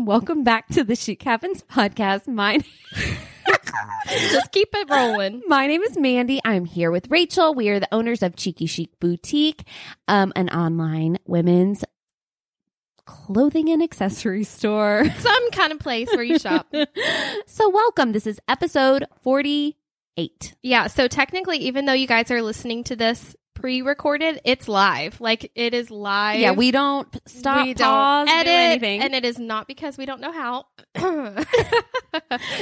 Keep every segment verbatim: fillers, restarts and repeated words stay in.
and welcome back to the Chic Happens podcast. Mine. Just keep it rolling. My name is Mandy. I'm here with Rachel. We are the owners of Cheeky Chic Boutique, um, an online women's clothing and accessory store. Some kind of place where you shop. So welcome. This is episode forty-eight. Yeah. So technically, even though you guys are listening to this pre-recorded, it's live. Like, it is live. Yeah, we don't stop, we pause, don't edit, do anything. And it is not because we don't know how. no,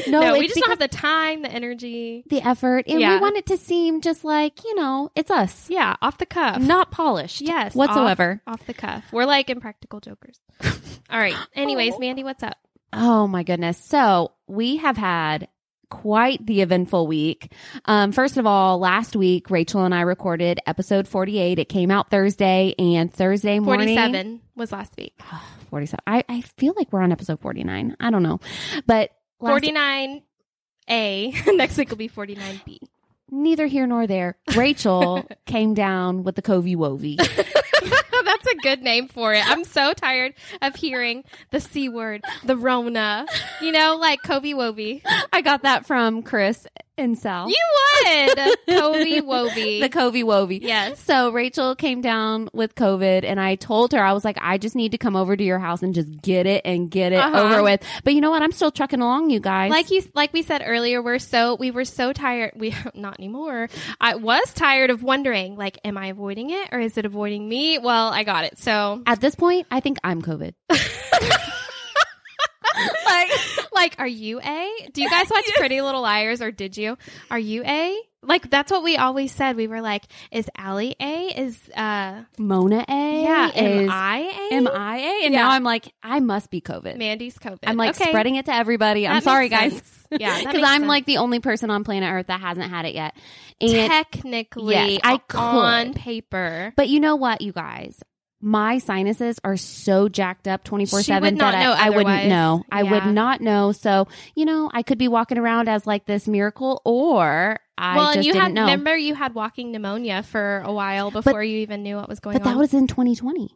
no we just don't have the time, the energy, the effort, and yeah. we want it to seem just like, you know, it's us. Yeah, off the cuff, not polished. Yes, whatsoever. Off, off the cuff. We're like Impractical Jokers. All right. Anyways, oh. Mandy, what's up? Oh my goodness. So we have had quite the eventful week. Um, first of all, last week, Rachel and I recorded episode forty-eight. It came out Thursday, and Thursday morning... forty-seven was last week. Oh, forty-seven. I, I feel like we're on episode forty-nine. I don't know. But... forty-nine A. Next week will be forty-nine B. Neither here nor there. Rachel came down with the Covy Wovy. That's a good name for it. I'm so tired of hearing the C word, the Rona, you know, like Covy Wovy. I got that from Chris and Sal. You would! Covy Wovy. The Covy Wovy. Yes. So Rachel came down with COVID, and I told her, I was like, I just need to come over to your house and just get it and get it uh-huh. over with. But you know what? I'm still trucking along, you guys. Like you, like we said earlier, we're so, we were so tired. We, not anymore. I was tired of wondering, like, am I avoiding it or is it avoiding me? Well, I got it. So at this point, I think I'm COVID. like, like, are you a? Do you guys watch yes. Pretty Little Liars, or did you? Are you a? Like, that's what we always said. We were like, is Allie a? Is uh, Mona a? Yeah, is, am I a? Am I a? And yeah. now I'm like, I must be COVID. Mandy's COVID. I'm like okay. spreading it to everybody. That I'm sorry, sense. guys. Yeah, because I'm sense. like the only person on planet Earth that hasn't had it yet. And technically, yes, I could. On paper, but you know what, you guys. My sinuses are so jacked up twenty-four seven that I, I wouldn't know. Yeah. I would not know. So, you know, I could be walking around as like this miracle, or I well, just and you didn't had, know. Remember, you had walking pneumonia for a while before but, you even knew what was going but on. But that was in twenty twenty.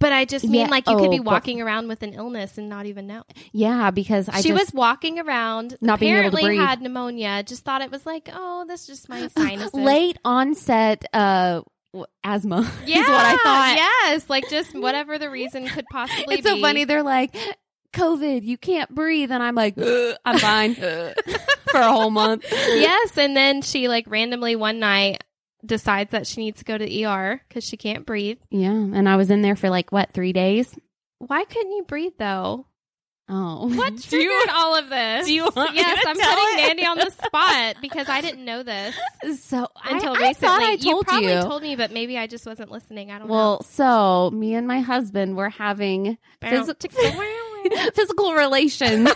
But I just mean yeah. like you oh, could be walking but, around with an illness and not even know. Yeah, because I She just, was walking around, not being able to breathe. Had pneumonia, just thought it was like, oh, that's just my sinuses. Late onset uh asthma yeah, is what I thought. Yes, like just whatever the reason could possibly it's be. It's so funny. They're like, COVID, you can't breathe. And I'm like, I'm fine for a whole month. Yes. And then she like randomly one night decides that she needs to go to the E R because she can't breathe. Yeah. And I was in there for like, what, three days? Why couldn't you breathe though? Oh, what triggered you, all of this? Do you want yes, me to I'm tell putting it? Mandy on the spot because I didn't know this. So until I, I recently, thought I told you probably you. told me, but maybe I just wasn't listening. I don't well, know. Well, so me and my husband were having phys- t- physical relations,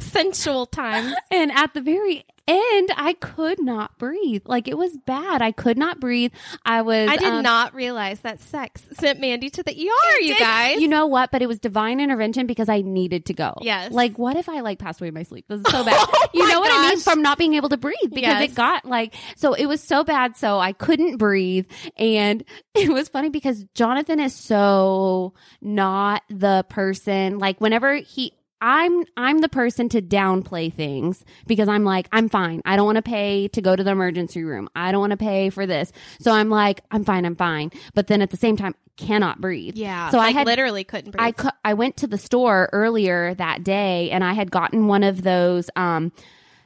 sensual times, and at the very end, I could not breathe. Like it was bad. I could not breathe. I was. I did um, not realize that sex sent Mandy to the E R. You did. Guys, you know what? But it was divine intervention because I needed to go. Yes. Like, what if I like passed away in my sleep? This is so bad. oh you know what gosh. I mean? From not being able to breathe because yes. it got like so. It was so bad. So I couldn't breathe, and it was funny because Jonathan is so not the person. Like whenever he. I'm I'm the person to downplay things because I'm like, I'm fine. I don't want to pay to go to the emergency room. I don't want to pay for this. So I'm like, I'm fine. I'm fine. But then at the same time, cannot breathe. Yeah. So like I had, literally couldn't breathe. I, cu- I went to the store earlier that day and I had gotten one of those um,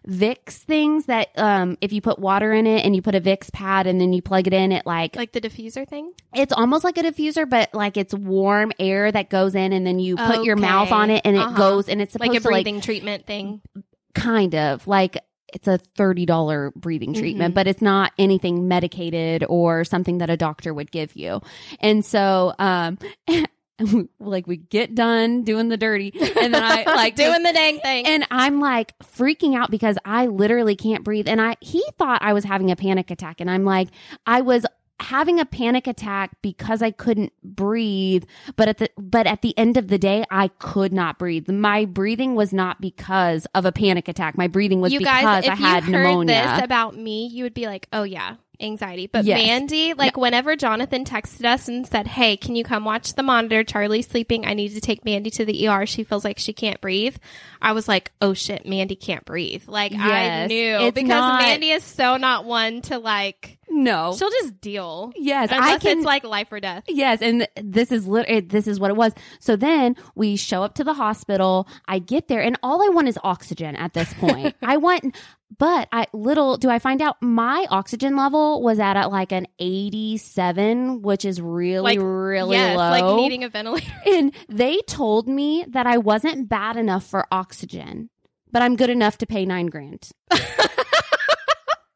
Vicks things that um, if you put water in it and you put a Vicks pad and then you plug it in, it like... Like the diffuser thing? It's almost like a diffuser, but like it's warm air that goes in and then you put okay. your mouth on it and uh-huh. it goes and it's supposed like a breathing to like, treatment thing. Kind of like it's a thirty dollars breathing treatment, mm-hmm. but it's not anything medicated or something that a doctor would give you. And so, um, we, like we get done doing the dirty and then I like doing the dang thing. And I'm like freaking out because I literally can't breathe. And I, he thought I was having a panic attack and I'm like, I was having a panic attack because I couldn't breathe, but at the but at the end of the day, I could not breathe. My breathing was not because of a panic attack. My breathing was you because guys, I had pneumonia. If you heard this about me, you would be like, "Oh yeah, anxiety. But yes. Mandy, like no. whenever Jonathan texted us and said, hey, can you come watch the monitor? Charlie's sleeping. I need to take Mandy to the E R. She feels like she can't breathe. I was like, oh shit, Mandy can't breathe. Like yes. I knew it's because not... Mandy is so not one to like, no, she'll just deal. Yes. Unless I can, it's like life or death. Yes. And this is literally, this is what it was. So then we show up to the hospital. I get there and all I want is oxygen at this point. I want, but I little do I find out my oxygen level was at, at like an eighty-seven, which is really, like, really yes, low. Like needing a ventilator. And they told me that I wasn't bad enough for oxygen, but I'm good enough to pay nine grand.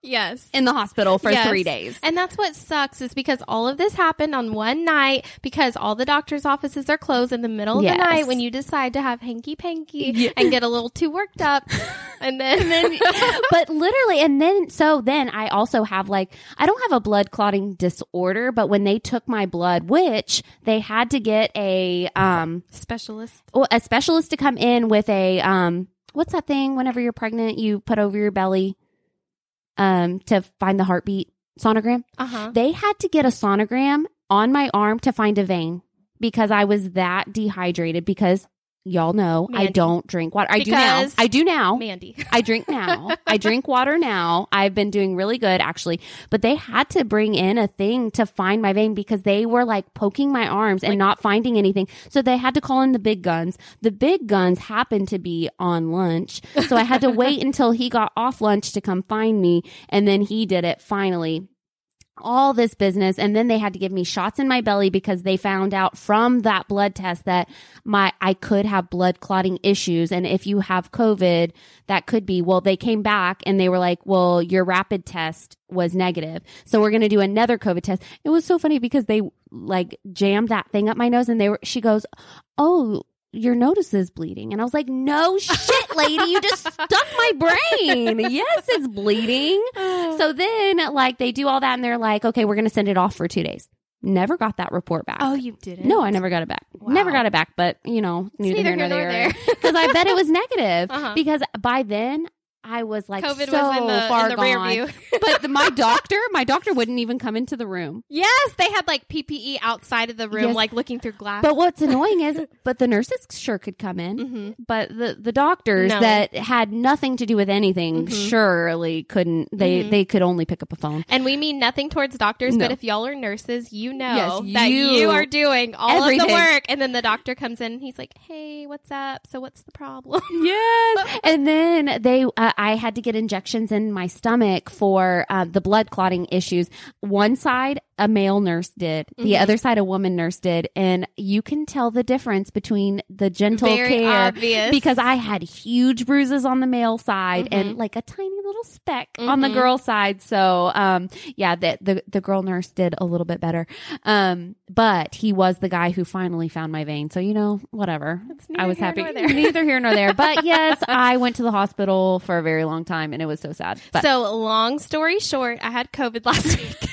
Yes. In the hospital for yes. three days. And that's what sucks is because all of this happened on one night because all the doctor's offices are closed in the middle of yes. the night when you decide to have hanky-panky yes. and get a little too worked up. And then... and then but literally, and then, so then I also have like, I don't have a blood clotting disorder, but when they took my blood, which they had to get a... Um, specialist. A specialist to come in with a... Um, what's that thing whenever you're pregnant, you put over your belly... Um, to find the heartbeat sonogram. Uh-huh. They had to get a sonogram on my arm to find a vein because I was that dehydrated because y'all know Mandy. I don't drink water. I because do now. I do now. Mandy. I drink now. I drink water now. I've been doing really good actually, but they had to bring in a thing to find my vein because they were like poking my arms and like, not finding anything. So they had to call in the big guns. The big guns happened to be on lunch. So I had to wait until he got off lunch to come find me. And then he did it finally. All this business. And then they had to give me shots in my belly because they found out from that blood test that my, I could have blood clotting issues. And if you have COVID, that could be, well, they came back and they were like, well, your rapid test was negative. So we're going to do another COVID test. It was so funny because they like jammed that thing up my nose and they were, she goes, oh, your notice is bleeding. And I was like, no shit, lady. You just stuck my brain. Yes, it's bleeding. Oh. So then, like, they do all that and they're like, okay, we're going to send it off for two days. Never got that report back. Oh, you didn't? No, I never got it back. Wow. Never got it back, but, you know, neither here nor there. Because I bet it was negative. Uh-huh. Because by then, I was like COVID so was in the, far in the gone. Rear view. But the, my doctor, my doctor wouldn't even come into the room. Yes, they had like P P E outside of the room, yes. like looking through glass. But what's annoying is, but the nurses sure could come in, mm-hmm. but the, the doctors no. that had nothing to do with anything mm-hmm. surely couldn't. They mm-hmm. they could only pick up a phone. And we mean nothing towards doctors, no. but if y'all are nurses, you know yes, that you, you are doing all everything. Of the work. And then the doctor comes in, and he's like, "Hey, what's up? So what's the problem?" Yes, and then they. Uh, I had to get injections in my stomach for uh, the blood clotting issues. One side, a male nurse did. Mm-hmm. The other side, a woman nurse did. And you can tell the difference between the gentle Very care. Obvious. Because I had huge bruises on the male side mm-hmm. and like a tiny little speck mm-hmm. on the girl side. So, um, yeah, the, the, the girl nurse did a little bit better. Um, but he was the guy who finally found my vein. So, you know, whatever. I was happy. Neither here nor there. But yes, I went to the hospital for a very long time and it was so sad. But. So long story short, I had COVID last week.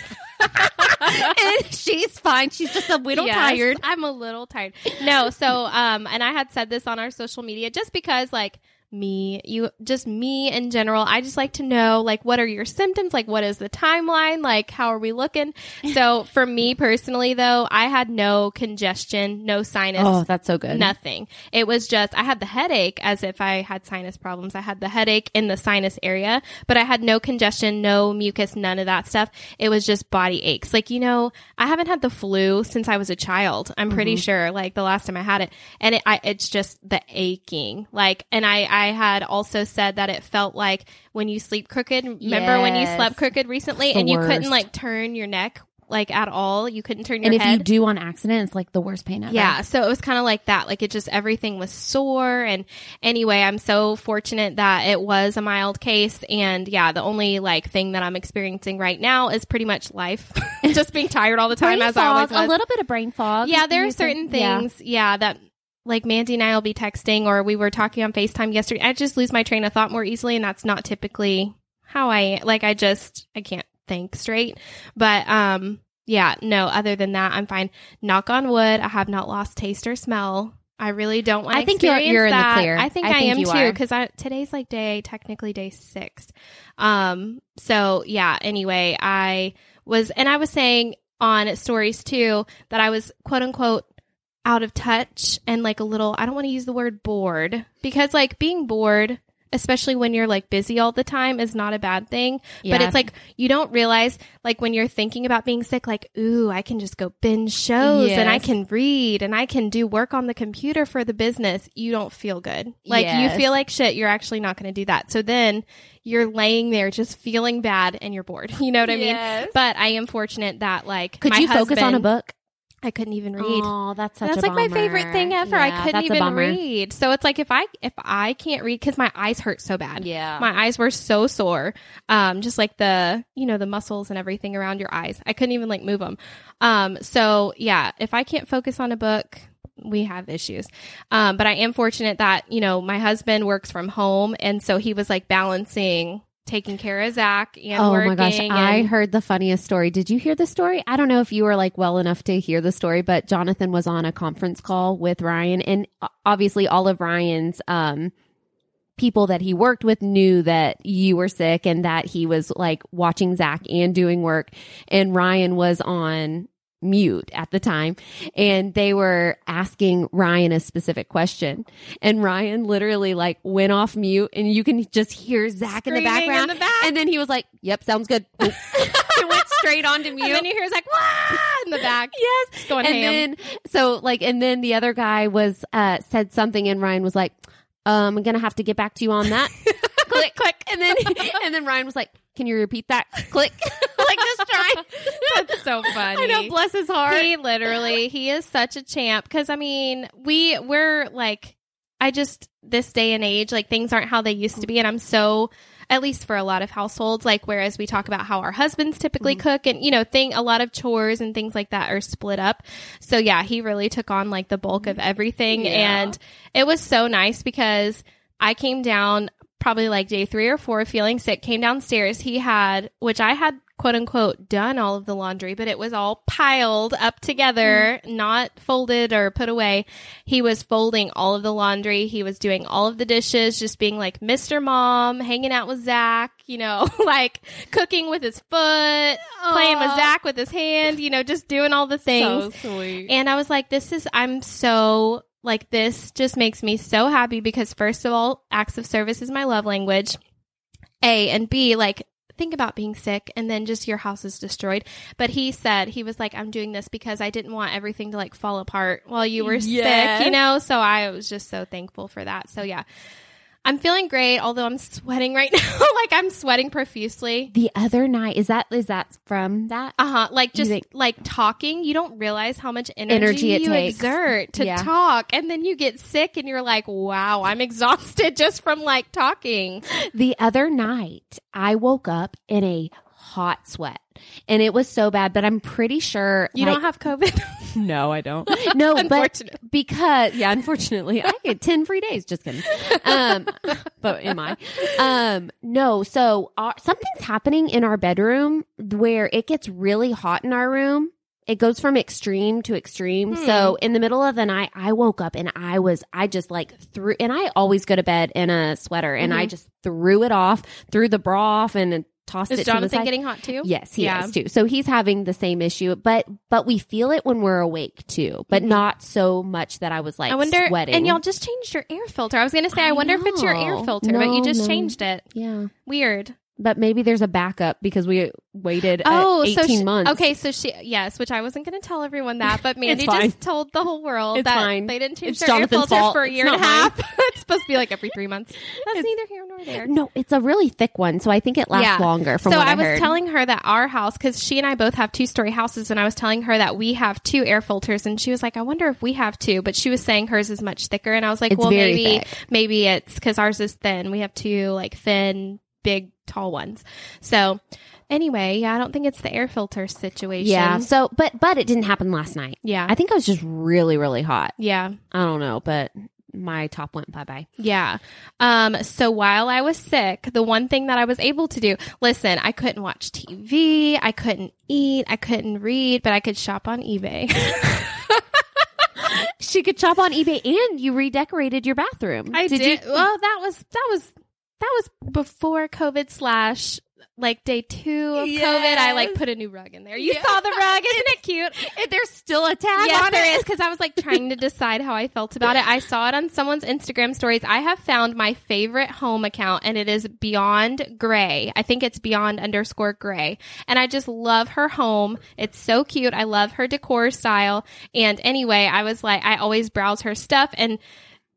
And she's fine. She's just a little yes, tired. I'm a little tired. No, so um and I had said this on our social media just because like me, you just me in general, I just like to know like what are your symptoms? Like what is the timeline? Like how are we looking? So for me personally though, I had no congestion, no sinus. Oh, that's so good. Nothing. It was just I had the headache as if I had sinus problems. I had the headache in the sinus area, but I had no congestion, no mucus, none of that stuff. It was just body aches. Like, you know, I haven't had the flu since I was a child. I'm pretty mm-hmm. sure like the last time I had it. And it, I, it's just the aching. Like, and I, I I had also said that it felt like when you sleep crooked. Remember yes. when you slept crooked recently and you worst. Couldn't like turn your neck like at all. You couldn't turn your and head. And if you do on accident, it's like the worst pain ever. Yeah. So it was kind of like that. Like it just, everything was sore. And anyway, I'm so fortunate that it was a mild case. And yeah, the only like thing that I'm experiencing right now is pretty much life. Just being tired all the time brain as fog, I always was. A little bit of brain fog. Yeah. There are certain things. Yeah. yeah that. Like Mandy and I will be texting or we were talking on FaceTime yesterday. I just lose my train of thought more easily. And that's not typically how I, like, I just, I can't think straight. But, um, yeah, no, other than that, I'm fine. Knock on wood. I have not lost taste or smell. I really don't want to experience that. I think you're, you're that. in the clear. I think I, I think am too, because today's like day, technically day six. Um. So yeah, anyway, I was, and I was saying on stories too, that I was quote unquote out of touch and like a little, I don't want to use the word bored, because like being bored, especially when you're like busy all the time, is not a bad thing. Yeah. But it's like, you don't realize, like when you're thinking about being sick, like, ooh, I can just go binge shows, yes, and I can read and I can do work on the computer for the business. You don't feel good. Like, yes, you feel like shit. You're actually not going to do that. So then you're laying there just feeling bad and you're bored. You know what I yes. mean? But I am fortunate that like, could my you husband, focus on a book? I couldn't even read. Oh, that's such that's a like bummer. My favorite thing ever. Yeah, I couldn't even read. So it's like if I if I can't read, because my eyes hurt so bad. Yeah, my eyes were so sore. Um, just like the you know the muscles and everything around your eyes. I couldn't even like move them. Um, so yeah, if I can't focus on a book, we have issues. Um, but I am fortunate that you know my husband works from home, and so he was like balancing taking care of Zach and oh working. Oh my gosh, and I heard the funniest story. Did you hear the story? I don't know if you were like well enough to hear the story, but Jonathan was on a conference call with Ryan, and obviously all of Ryan's um, people that he worked with knew that you were sick and that he was like watching Zach and doing work, and Ryan was on mute at the time, and they were asking Ryan a specific question, and Ryan literally like went off mute, and you can just hear Zach in the background in the back. And then he was like, yep, sounds good. He went straight on to mute, and then you hear Zach wah! In the back, yes, going and ham. Then so like and then the other guy was uh said something, and Ryan was like, um I'm gonna have to get back to you on that. Click click. And then and then Ryan was like, can you repeat that? Click. Like, just try. That's so funny. I know, bless his heart. He literally, he is such a champ. Because, I mean, we, we're like, I just, this day and age, like, things aren't how they used to be. And I'm so, at least for a lot of households, like, whereas we talk about how our husbands typically mm-hmm. cook and, you know, thing, a lot of chores and things like that are split up. So, yeah, he really took on, like, the bulk of everything. Yeah. And it was so nice because I came down probably like day three or four feeling sick, came downstairs. He had, which I had quote unquote done all of the laundry, but it was all piled up together, mm. not folded or put away. He was folding all of the laundry. He was doing all of the dishes, just being like Mister Mom, hanging out with Zach, you know, like cooking with his foot, aww, playing with Zach with his hand, you know, just doing all the things. So sweet. And I was like, this is, I'm so like, this just makes me so happy because, first of all, acts of service is my love language, A, and B, like, think about being sick and then just your house is destroyed. But he said, he was like, I'm doing this because I didn't want everything to like fall apart while you were yes. sick, you know? So I was just so thankful for that. So yeah, I'm feeling great, although I'm sweating right now. Like, I'm sweating profusely. The other night, is that is that from that? Uh-huh. Like, just, think- like, talking, you don't realize how much energy, energy it you takes. exert to yeah. talk. And then you get sick, and you're like, wow, I'm exhausted just from, like, talking. The other night, I woke up in a hot sweat. And it was so bad, but I'm pretty sure you like, don't have COVID. No, I don't. No, but because yeah, unfortunately, I get ten free days. Just kidding. Um, but am I? Um, no. So uh, something's happening in our bedroom where it gets really hot in our room. It goes from extreme to extreme. Hmm. So in the middle of the night, I woke up and I was, I just like threw, and I always go to bed in a sweater, and mm-hmm. I just threw it off, threw the bra off, and tossed is it Jonathan to the side. Getting hot too? Yes, he yeah. is too. So he's having the same issue, but but we feel it when we're awake too, but mm-hmm. not so much that I was like I wonder, sweating. And y'all just changed your air filter. I was going to say, I, I wonder know. if it's your air filter, no, but you just no. changed it. Yeah. Weird. But maybe there's a backup because we waited oh, eighteen so she, months. Okay, so she, yes, which I wasn't going to tell everyone that, but Mandy just told the whole world it's that fine. They didn't change it's their Jonathan's air filter fault. For a year and a half. It's supposed to be like every three months. That's it's, neither here nor there. No, it's a really thick one, so I think it lasts yeah. longer from so what I heard. So I was telling her that our house, because she and I both have two-story houses, and I was telling her that we have two air filters, and she was like, I wonder if we have two, but she was saying hers is much thicker, and I was like, it's well, maybe thick. maybe it's because ours is thin. We have two like thin, big, tall ones. So anyway, yeah, I don't think it's the air filter situation. Yeah. So, but, but it didn't happen last night. Yeah. I think I was just really, really hot. Yeah. I don't know, but my top went bye-bye. Yeah. Um, so while I was sick, the one thing that I was able to do, listen, I couldn't watch T V. I couldn't eat. I couldn't read, but I could shop on eBay. she could shop on eBay, and you redecorated your bathroom. I did. did. You? Well, that was that was that was before COVID slash. Like day two of yes. COVID, I like put a new rug in there. You yeah. saw the rug. Isn't it cute? It, there's still a tag yes, on there it. Is because I was like trying to decide how I felt about it. I saw it on someone's Instagram stories. I have found my favorite home account, and it is Beyond Gray. I think it's Beyond underscore Gray. And I just love her home. It's so cute. I love her decor style. And anyway, I was like, I always browse her stuff, and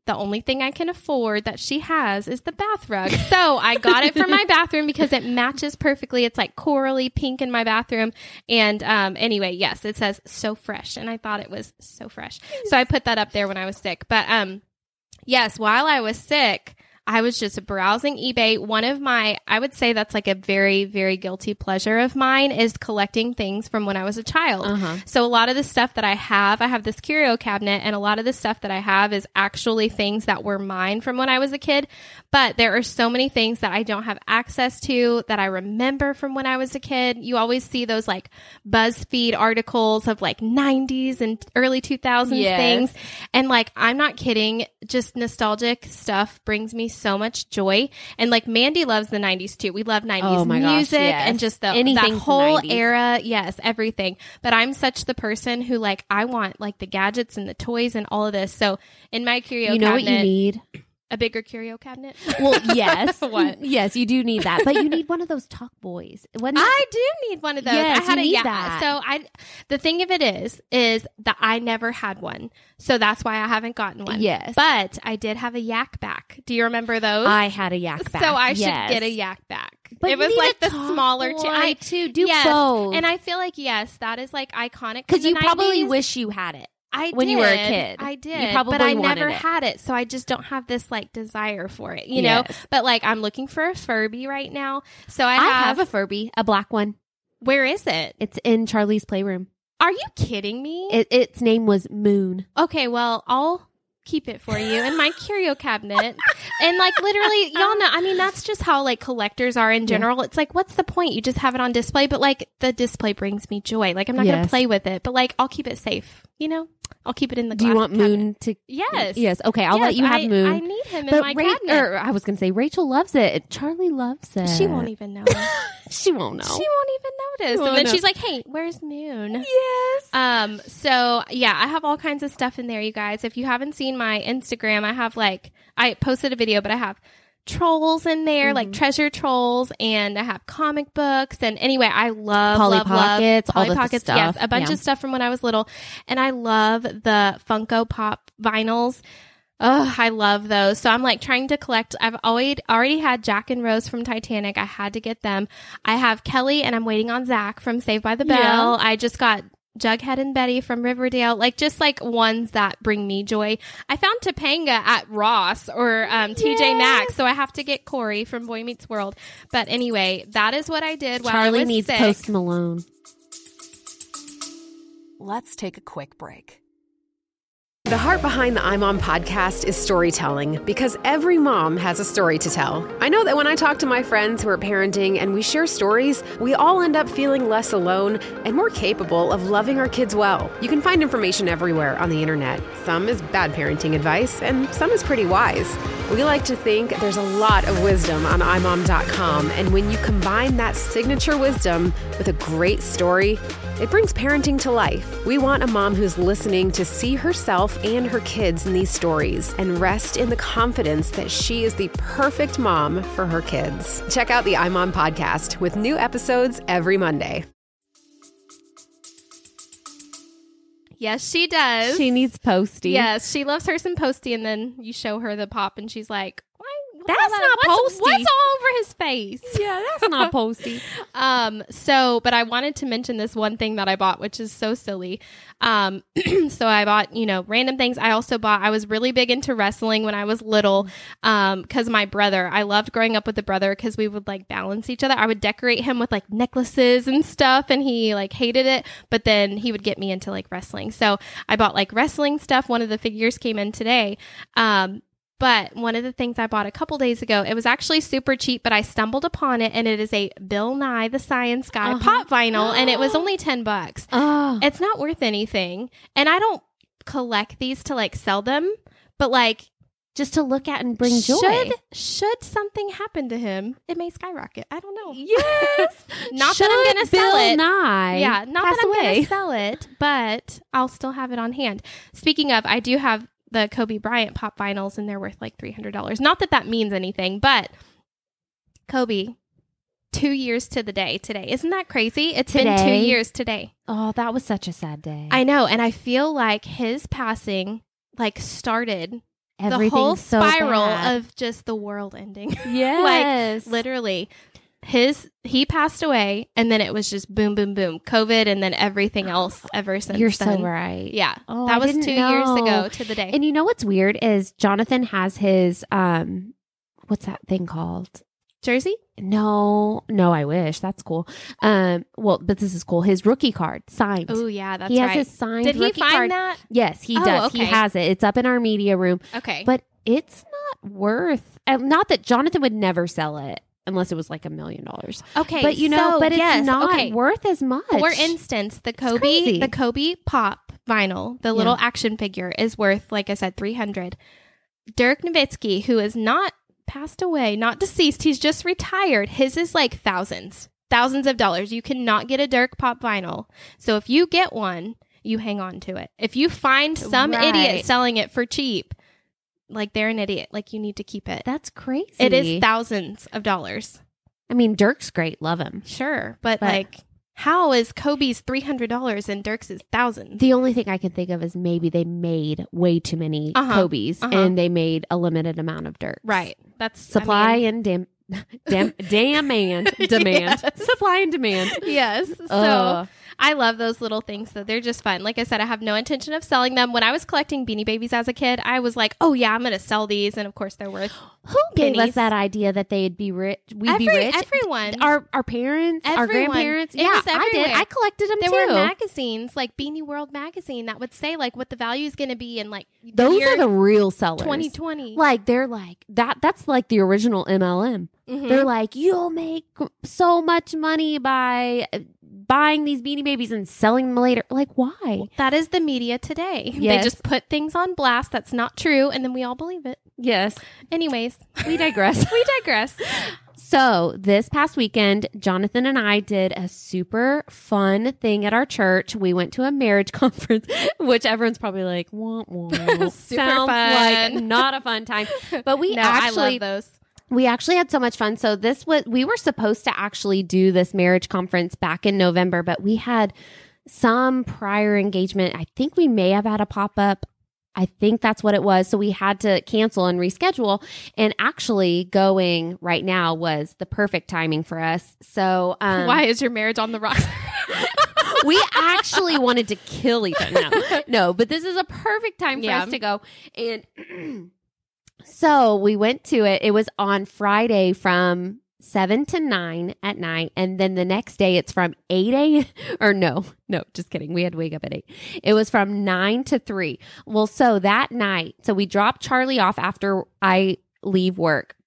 the only thing I can afford that she has is the bath rug. So I got it for my bathroom because it matches perfectly. It's like corally pink in my bathroom. And um, anyway, yes, it says so fresh. And I thought it was so fresh. So I put that up there when I was sick. But um, yes, while I was sick, I was just browsing eBay. One of my, I would say that's like a very, very guilty pleasure of mine is collecting things from when I was a child. Uh-huh. So a lot of the stuff that I have, I have this curio cabinet, and a lot of the stuff that I have is actually things that were mine from when I was a kid. But there are so many things that I don't have access to that I remember from when I was a kid. You always see those like BuzzFeed articles of like nineties and early two thousands yes. things. And like, I'm not kidding, just nostalgic stuff brings me so much joy. And like Mandy loves the nineties too. We love nineties oh my music gosh, yes. and just the Anything that whole nineties. Era. Yes, everything. But I'm such the person who like I want like the gadgets and the toys and all of this. So in my curio, you know cabinet, what you need? A bigger curio cabinet. Well, yes, what? Yes, you do need that. But you need one of those talk boys. When I do need one of those. Yes, I had you a, need yeah. that. So I, the thing of it is, is that I never had one. So that's why I haven't gotten one. Yes. But I did have a yak back. Do you remember those? I had a yak back. So I yes. should get a yak back. But it was like the smaller ch- I too. Do yes. both. And I feel like, yes, that is like iconic. Because you nineties. Probably wish you had it. I when did. you were a kid. I did. You probably but I never it. had it. So I just don't have this like desire for it, you yes. know? But like I'm looking for a Furby right now. So I have, I have a Furby, a black one. Where is it? It's in Charlie's playroom. Are you kidding me? It, its name was Moon. Okay, well, I'll keep it for you in my curio cabinet. And like literally, y'all know, I mean, that's just how like collectors are in general. Yeah. It's like, what's the point? You just have it on display. But like the display brings me joy. Like I'm not yes. going to play with it, but like I'll keep it safe, you know? I'll keep it in the Do you want cabinet. Moon to... Yes. Yes. Okay. I'll yes, let you have I, Moon. I need him but in my Ra- cabinet. Or I was going to say, Rachel loves it. Charlie loves it. She won't even know. She won't know. She won't even notice. Won't and then know. She's like, hey, where's Moon? Yes. Um. So, yeah, I have all kinds of stuff in there, you guys. If you haven't seen my Instagram, I have like... I posted a video, but I have... trolls in there mm-hmm. like treasure trolls, and I have comic books, and anyway I love Polly love, Pockets love, Polly all Pockets stuff. Yes, a bunch yeah. of stuff from when I was little, and I love the Funko Pop vinyls. Oh, I love those. So I'm like trying to collect. I've already already had Jack and Rose from Titanic. I had to get them. I have Kelly, and I'm waiting on Zach from Saved by the Bell. Yeah. I just got Jughead and Betty from Riverdale, like just like ones that bring me joy. I found Topanga at Ross or um, T J yes. Maxx, so I have to get Corey from Boy Meets World. But anyway, that is what I did while Charlie I was needs sick. Post Malone. Let's take a quick break. The heart behind the I'm On podcast is storytelling, because every mom has a story to tell. I know that when I talk to my friends who are parenting and we share stories, we all end up feeling less alone and more capable of loving our kids well. You can find information everywhere on the internet. Some is bad parenting advice, and some is pretty wise. We like to think there's a lot of wisdom on i mom dot com, and when you combine that signature wisdom with a great story, it brings parenting to life. We want a mom who's listening to see herself and her kids in these stories and rest in the confidence that she is the perfect mom for her kids. Check out the I'm On podcast with new episodes every Monday. Yes, she does. She needs Posty. Yes, she loves her some Posty, and then you show her the pop and she's like, why? That's not that, what's, Posty. What's all over his face? Yeah, that's not Posty. Um, so, but I wanted to mention this one thing that I bought, which is so silly. Um, so I bought, you know, random things. I also bought, I was really big into wrestling when I was little. Um, cause my brother, I loved growing up with a brother cause we would like balance each other. I would decorate him with like necklaces and stuff, and he like hated it, but then he would get me into like wrestling. So I bought like wrestling stuff. One of the figures came in today. Um, But one of the things I bought a couple days ago, it was actually super cheap, but I stumbled upon it, and it is a Bill Nye the Science Guy uh-huh. pop vinyl, and it was only ten bucks. Oh. It's not worth anything. And I don't collect these to like sell them, but like just to look at and bring joy. Should, should something happen to him, it may skyrocket. I don't know. Yes. Not should that I'm going to sell it. Bill Nye yeah, not that I'm going to sell it, but I'll still have it on hand. Speaking of, I do have the Kobe Bryant pop vinyls and they're worth like three hundred dollars. Not that that means anything, but Kobe, two years to the day today. Isn't that crazy? It's today? been two years today. Oh, that was such a sad day. I know. And I feel like his passing like started... Everything the whole spiral so of just the world ending. Yes. Like literally his, he passed away and then it was just boom, boom, boom, COVID. And then everything else ever since You're then. so right. Yeah. Oh, that I was two know. years ago to the day. And you know, what's weird is Jonathan has his, um, what's that thing called? Jersey? No, no, I wish. That's cool. Um, well, but this is cool. His rookie card signed. Oh, yeah, that's right. He has right. his signed Did rookie he find card. that? Yes, he oh, does. Okay. He has it. It's up in our media room. Okay. But it's not worth, uh, not that Jonathan would never sell it unless it was like a million dollars. Okay. But you know, so, but it's yes, not okay. worth as much. For instance, the Kobe, the Kobe Pop vinyl, the yeah. little action figure is worth, like I said, three hundred dollars. Dirk Nowitzki, who is not passed away, not deceased, he's just retired, his is like thousands thousands of dollars. You cannot get a Dirk Pop vinyl, so if you get one, you hang on to it. If you find some right. idiot selling it for cheap, like they're an idiot, like you need to keep it. That's crazy. It is thousands of dollars. I mean, Dirk's great, love him, sure, but, but like how is Kobe's three hundred dollars and Dirk's is one thousand dollars? The only thing I can think of is maybe they made way too many uh-huh, Kobe's uh-huh. and they made a limited amount of Dirk's. Right. That's supply I mean, and dam, dam, dam and demand. Yes. Supply and demand. Yes. So uh. I love those little things, though. They're just fun. Like I said, I have no intention of selling them. When I was collecting Beanie Babies as a kid, I was like, oh, yeah, I'm going to sell these. And of course, they're worth. Who gave us that idea that they'd be rich? We'd Every, be rich. Everyone, our our parents, everyone. our grandparents. It yeah, was I did. I collected them there too. There were magazines like Beanie World magazine that would say like what the value is going to be, and like those are the real sellers. twenty twenty Like they're like that. That's like the original M L M. Mm-hmm. They're like, you'll make so much money by buying these Beanie Babies and selling them later. Like, why? That is the media today. Yes. They just put things on blast that's not true, and then we all believe it. Yes. Anyways, we digress. we digress. So this past weekend, Jonathan and I did a super fun thing at our church. We went to a marriage conference, which everyone's probably like, wah, wah. super Sounds fun. Like not a fun time. But we no, actually, I love those. We actually had so much fun. So this was, we were supposed to actually do this marriage conference back in November, but we had some prior engagement. I think we may have had a pop-up. I think that's what it was. So we had to cancel and reschedule. And actually going right now was the perfect timing for us. So um, why is your marriage on the rocks? We actually wanted to kill each other. No, no, but this is a perfect time for yeah. us to go. And so we went to it. It was on Friday from seven to nine at night. And then the next day it's from eight a.m. or no, no, just kidding. We had to wake up at eight. It was from nine to three. Well, so that night, so we dropped Charlie off after I leave work.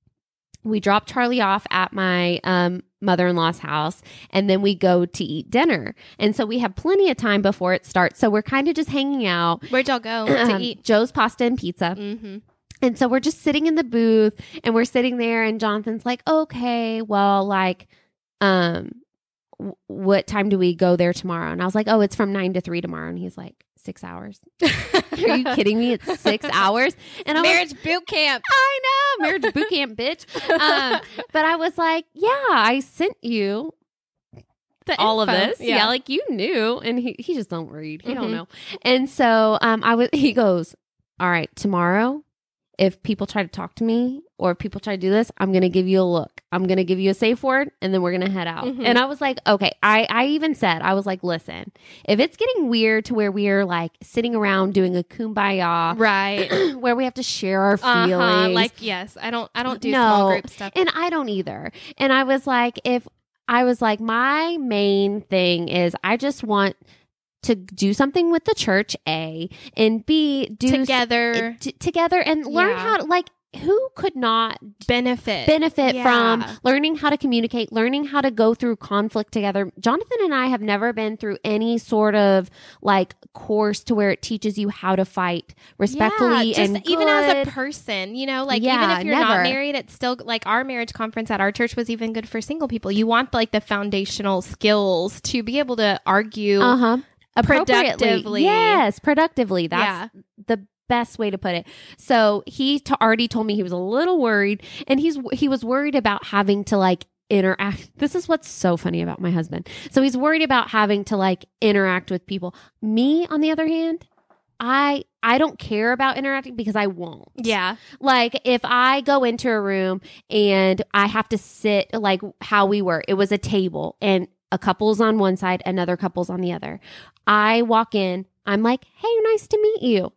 We dropped Charlie off at my um, mother-in-law's house, and then we go to eat dinner. And so we have plenty of time before it starts. So we're kind of just hanging out. Where'd y'all go to eat? Joe's Pasta and Pizza. Mm-hmm. And so we're just sitting in the booth, and we're sitting there, and Jonathan's like, okay, well, like, um, w- what time do we go there tomorrow? And I was like, oh, it's from nine to three tomorrow. And he's like, six hours. Are you kidding me? It's six hours. And I marriage like, boot camp. I know. Marriage boot camp, bitch. Um, but I was like, yeah, I sent you. The all info. of this yeah. yeah like you knew. And he, he just don't read. He mm-hmm. don't know. And so um, I was. he goes, all right, tomorrow, if people try to talk to me or if people try to do this, I'm going to give you a look. I'm going to give you a safe word, and then we're going to head out. Mm-hmm. And I was like, okay, I, I even said, I was like, listen, if it's getting weird to where we're like sitting around doing a kumbaya, right, where we have to share our feelings. Uh-huh. Like, yes, I don't, I don't do no, small group stuff. And I don't either. And I was like, if I was like, my main thing is I just want to do something with the church, A, and B, do together, s- t- together and learn yeah. how to, like, who could not benefit benefit yeah. from learning how to communicate, learning how to go through conflict together. Jonathan and I have never been through any sort of like course to where it teaches you how to fight respectfully yeah, and even as a person, you know, like yeah, even if you're never. not married, it's still like our marriage conference at our church was even good for single people. You want like the foundational skills to be able to argue uh-huh. productively. Yes, productively. That's yeah. the best way to put it. So he t- already told me he was a little worried, and he's he was worried about having to like interact. This is what's so funny about my husband. So he's worried about having to like interact with people. Me, on the other hand, I I don't care about interacting because I won't. Yeah. Like if I go into a room and I have to sit like how we were, it was a table and a couple's on one side, another couple's on the other. I walk in, I'm like, hey, nice to meet you.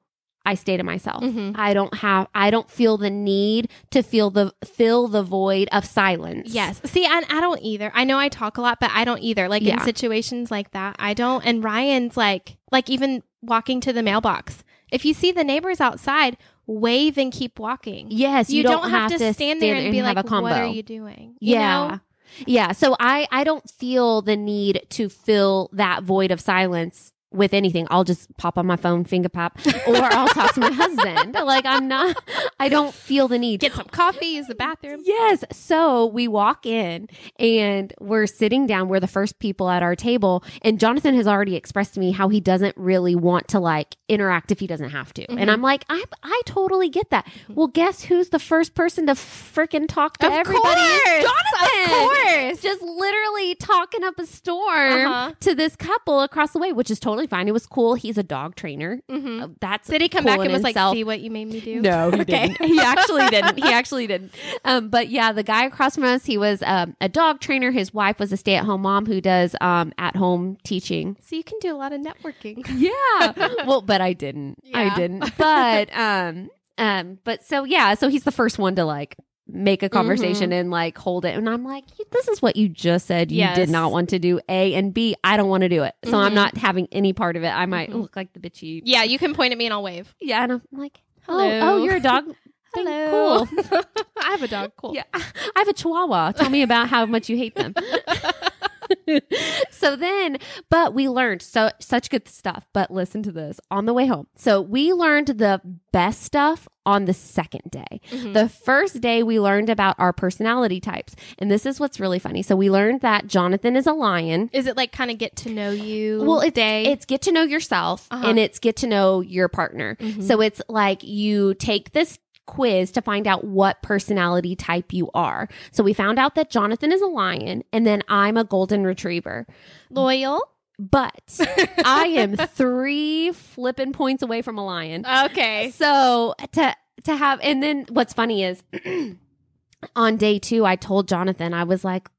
I stay to myself. Mm-hmm. I don't have, I don't feel the need to feel the, fill the void of silence. Yes. See, I, I don't either. I know I talk a lot, but I don't either. Like yeah. in situations like that, I don't. And Ryan's like, like even walking to the mailbox. If you see the neighbors outside, wave and keep walking. Yes. You, you don't, don't have, have to stand, stand there and, and be like, what are you doing? You yeah. know? Yeah. So I, I don't feel the need to fill that void of silence with anything. I'll just pop on my phone, finger pop, or I'll talk to my husband. Like I'm not, I don't feel the need. Get some coffee, use the bathroom. Yes. So we walk in and we're sitting down. We're the first people at our table. And Jonathan has already expressed to me how he doesn't really want to like interact if he doesn't have to. Mm-hmm. And I'm like, I I totally get that. Mm-hmm. Well, guess who's the first person to freaking talk to of everybody? Course, Jonathan! Of course. Just literally talking up a storm uh-huh. to this couple across the way, which is totally fine. It was cool. He's a dog trainer. Mm-hmm. Uh, that's did he come cool back and was himself. Like, see what you made me do? No, he okay. didn't. He actually didn't. He actually didn't. Um, but yeah, the guy across from us, he was um, a dog trainer. His wife was a stay-at-home mom who does um, at-home teaching. So you can do a lot of networking. Yeah. Well, but I didn't. Yeah. I didn't. But um, um, but so yeah, so he's the first one to like make a conversation mm-hmm. and like hold it. And I'm like, this is what you just said. You yes. did not want to do A and B. I don't want to do it. So mm-hmm. I'm not having any part of it. I might mm-hmm. look like the bitchy. Yeah. You can point at me and I'll wave. Yeah. And I'm like, hello. Oh, oh you're a dog. Hello. Cool. I have a dog. Cool. Yeah. I have a Chihuahua. Tell me about how much you hate them. So then, but we learned so such good stuff, but listen to this on the way home. So we learned the best stuff on the second day. Mm-hmm. The first day we learned about our personality types. And this is what's really funny. So we learned that Jonathan is a lion. Is it like kind of get to know you? Well, it's, day? it's get to know yourself uh-huh. and it's get to know your partner. Mm-hmm. So it's like you take this quiz to find out what personality type you are. So we found out that Jonathan is a lion and then I'm a golden retriever. Loyal. But I am three flipping points away from a lion. Okay. So to to have, and then what's funny is on day two, I told Jonathan, I was like,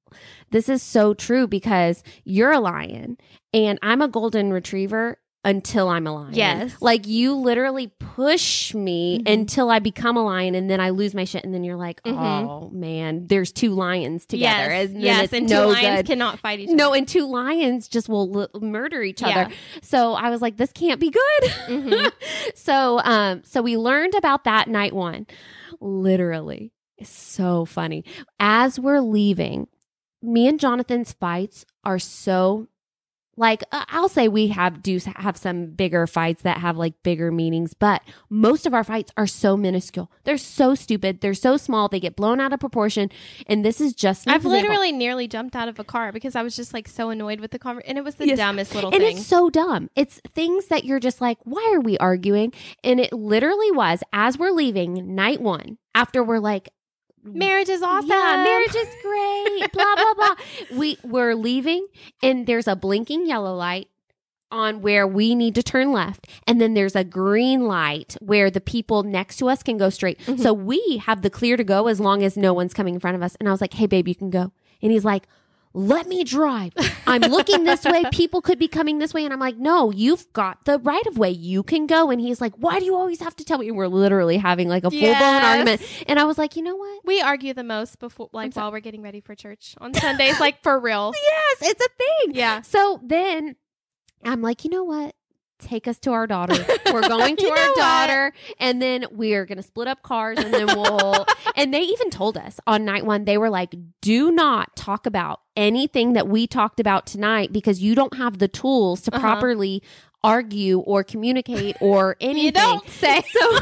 this is so true because you're a lion and I'm a golden retriever until I'm a lion. Yes. Like you literally push me mm-hmm. until I become a lion and then I lose my shit. And then you're like, oh mm-hmm. man, there's two lions together. Yes. And, yes. and two no lions good. cannot fight each other. No, and two lions just will l- murder each yeah. other. So I was like, this can't be good. Mm-hmm. so, um, so we learned about that night one. Literally. It's so funny. As we're leaving, me and Jonathan's fights are so Like uh, I'll say we have do have some bigger fights that have like bigger meanings, but most of our fights are so minuscule. They're so stupid. They're so small. They get blown out of proportion. And this is just an I've example. Literally nearly jumped out of a car because I was just like so annoyed with the conversation. And it was the yes. dumbest little and thing. And it's so dumb. It's things that you're just like, why are we arguing? And it literally was as we're leaving night one after we're like, marriage is awesome. Yeah, marriage is great. Blah, blah, blah. We, we're leaving and there's a blinking yellow light on where we need to turn left. And then there's a green light where the people next to us can go straight. Mm-hmm. So we have the clear to go as long as no one's coming in front of us. And I was like, hey, babe, you can go. And he's like, let me drive. I'm looking this way. People could be coming this way. And I'm like, no, you've got the right of way. You can go. And he's like, why do you always have to tell me? And we're literally having like a full yes. blown argument. And I was like, you know what? We argue the most before, like while we're getting ready for church on Sundays, like for real. Yes, it's a thing. Yeah. So then I'm like, you know what? take us to our daughter. We're going to our daughter, what? And then we're going to split up cars, and then we'll... And they even told us on night one, they were like, do not talk about anything that we talked about tonight because you don't have the tools to uh-huh. properly... argue or communicate or anything. You don't say. So,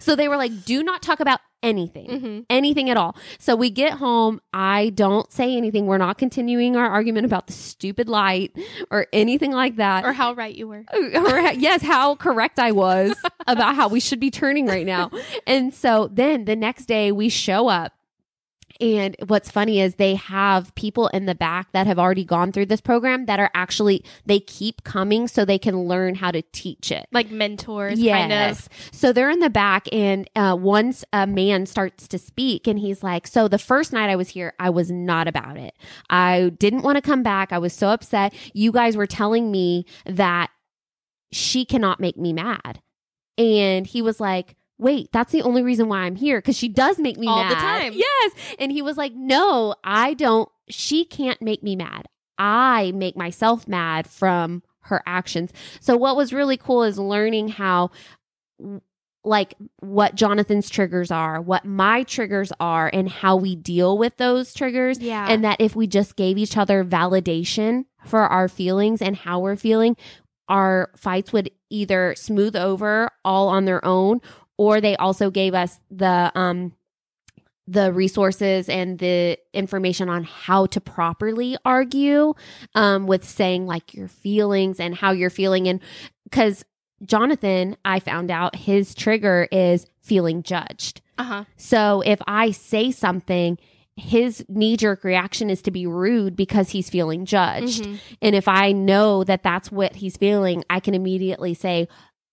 so they were like, do not talk about anything, mm-hmm. anything at all. So we get home. I don't say anything. We're not continuing our argument about the stupid light or anything like that. Or how right you were. Or, yes, how correct I was about how we should be turning right now. And so then the next day we show up. And what's funny is they have people in the back that have already gone through this program that are actually, they keep coming so they can learn how to teach it. Like mentors, yes. kind of. So they're in the back, and uh, once a man starts to speak and he's like, so the first night I was here, I was not about it. I didn't want to come back. I was so upset. You guys were telling me that she cannot make me mad. And he was like, wait, that's the only reason why I'm here, because she does make me mad. All the time. Yes. And he was like, no, I don't. She can't make me mad. I make myself mad from her actions. So what was really cool is learning how, like, what Jonathan's triggers are, what my triggers are, and how we deal with those triggers. Yeah. And that if we just gave each other validation for our feelings and how we're feeling, our fights would either smooth over all on their own, or they also gave us the um, the resources and the information on how to properly argue um, with saying like your feelings and how you're feeling. And because Jonathan, I found out his trigger is feeling judged. Uh-huh. So if I say something, his knee-jerk reaction is to be rude because he's feeling judged. Mm-hmm. And if I know that that's what he's feeling, I can immediately say,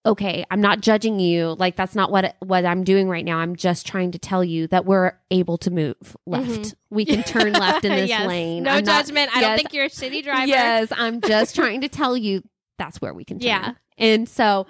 okay, I'm not judging you. Like, that's not what what I'm doing right now. I'm just trying to tell you that we're able to move left. Mm-hmm. We can turn left in this yes. lane. No I'm judgment. Not, I yes, don't think you're a shitty driver. Yes, I'm just trying to tell you that's where we can turn. Yeah. And so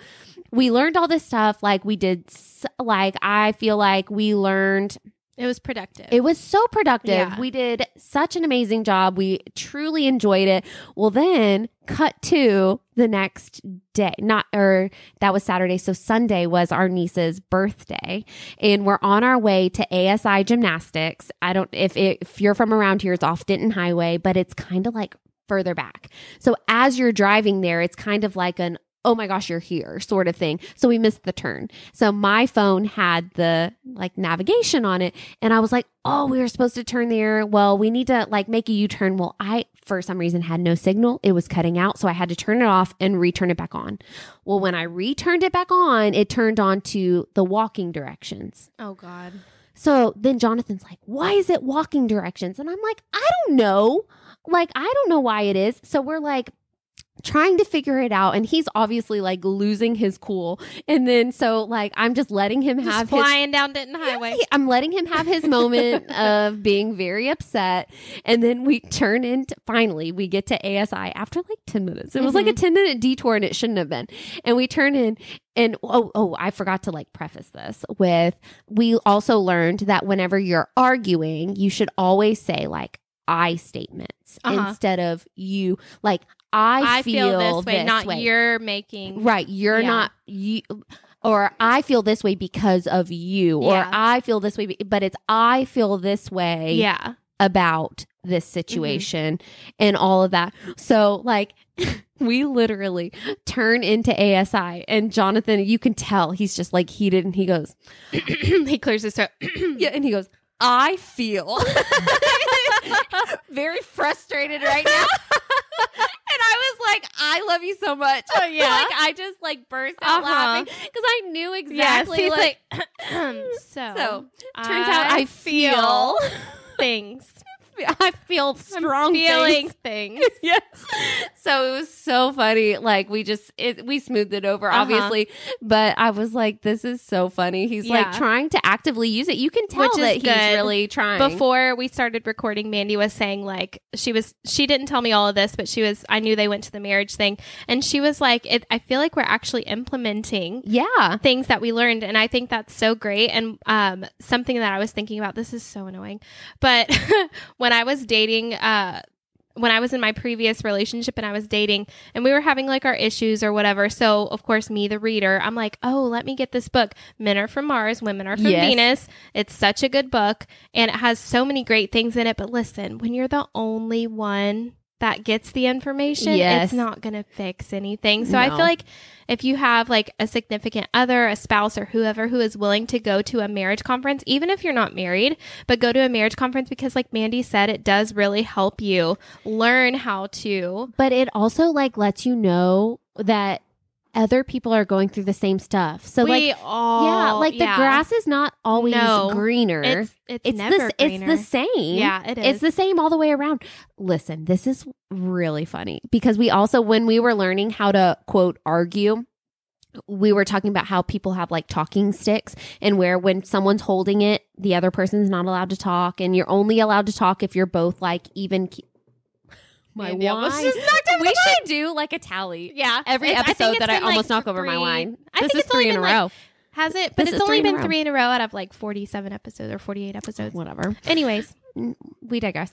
we learned all this stuff. Like, we did, like, I feel like we learned... It was productive. It was so productive. Yeah. We did such an amazing job. We truly enjoyed it. Well, then cut to the next day. Not or that was Saturday. So Sunday was our niece's birthday, and we're on our way to A S I Gymnastics. I don't if it, if you're from around here, it's off Denton Highway, but it's kind of like further back. So as you're driving there, it's kind of like an oh my gosh, you're here sort of thing. So we missed the turn. So my phone had the like navigation on it. And I was like, oh, we were supposed to turn there. Well, we need to like make a U-turn. Well, I, for some reason, had no signal. It was cutting out. So I had to turn it off and return it back on. Well, when I returned it back on, it turned on to the walking directions. Oh God. So then Jonathan's like, why is it walking directions? And I'm like, I don't know. Like, I don't know why it is. So we're like, trying to figure it out, and he's obviously like losing his cool. And then so like I'm just letting him have just his flying down Denton Highway. Yeah, I'm letting him have his moment of being very upset. And then we turn into finally we get to A S I after like ten minutes. It was mm-hmm. like a ten minute detour, and it shouldn't have been. And we turn in. And oh, oh, I forgot to like preface this with we also learned that whenever you're arguing, you should always say like I statements uh-huh. instead of you like. I, I feel, feel this way, this not way. You're making. Right. You're yeah. not, you, or I feel this way because of you, yeah. or I feel this way, but it's I feel this way yeah. about this situation mm-hmm. and all of that. So like we literally turn into A S I, and Jonathan, you can tell he's just like heated, and he goes, he clears his throat. yeah. And he goes, I feel very frustrated right now. And I was like, I love you so much. Oh, yeah. Like, I just, like, burst out uh-huh. laughing because I knew exactly. Yes, like, like so, so turns out I feel things. I feel strong I'm feeling things. things. Yes. So it was so funny. Like, we just, it, we smoothed it over, uh-huh. obviously. But I was like, this is so funny. He's, yeah. like, trying to actively use it. You can tell that he's good. Really trying. Before we started recording, Mandy was saying, like, she was, she didn't tell me all of this, but she was, I knew they went to the marriage thing. And she was like, it, I feel like we're actually implementing yeah. things that we learned. And I think that's so great. And um, something that I was thinking about, this is so annoying. But when When I was dating uh, when I was in my previous relationship and I was dating and we were having like our issues or whatever. So of course me, the reader, I'm like, oh, let me get this book. Men Are From Mars, Women Are From yes. Venus. It's such a good book and it has so many great things in it. But listen, when you're the only one that gets the information, yes. it's not going to fix anything. So no. I feel like if you have like a significant other, a spouse or whoever who is willing to go to a marriage conference, even if you're not married, but go to a marriage conference because like Mandy said, it does really help you learn how to. But it also like lets you know that other people are going through the same stuff. So we like, all, yeah, like the yeah. grass is not always no, greener. It's, it's, it's never the, greener. It's the same. Yeah, it is. It's the same all the way around. Listen, this is really funny because we also, when we were learning how to quote argue, we were talking about how people have like talking sticks and where when someone's holding it, the other person's not allowed to talk and you're only allowed to talk if you're both like even keep, my Maybe wine. Just we should do like a tally. Yeah. Every it's, episode I that I almost like knock three, over my wine. I this think is it's three in a row. Like, has it? But this it's only three been three in a row out of like forty-seven episodes or forty-eight episodes. Whatever. Anyways. We digress.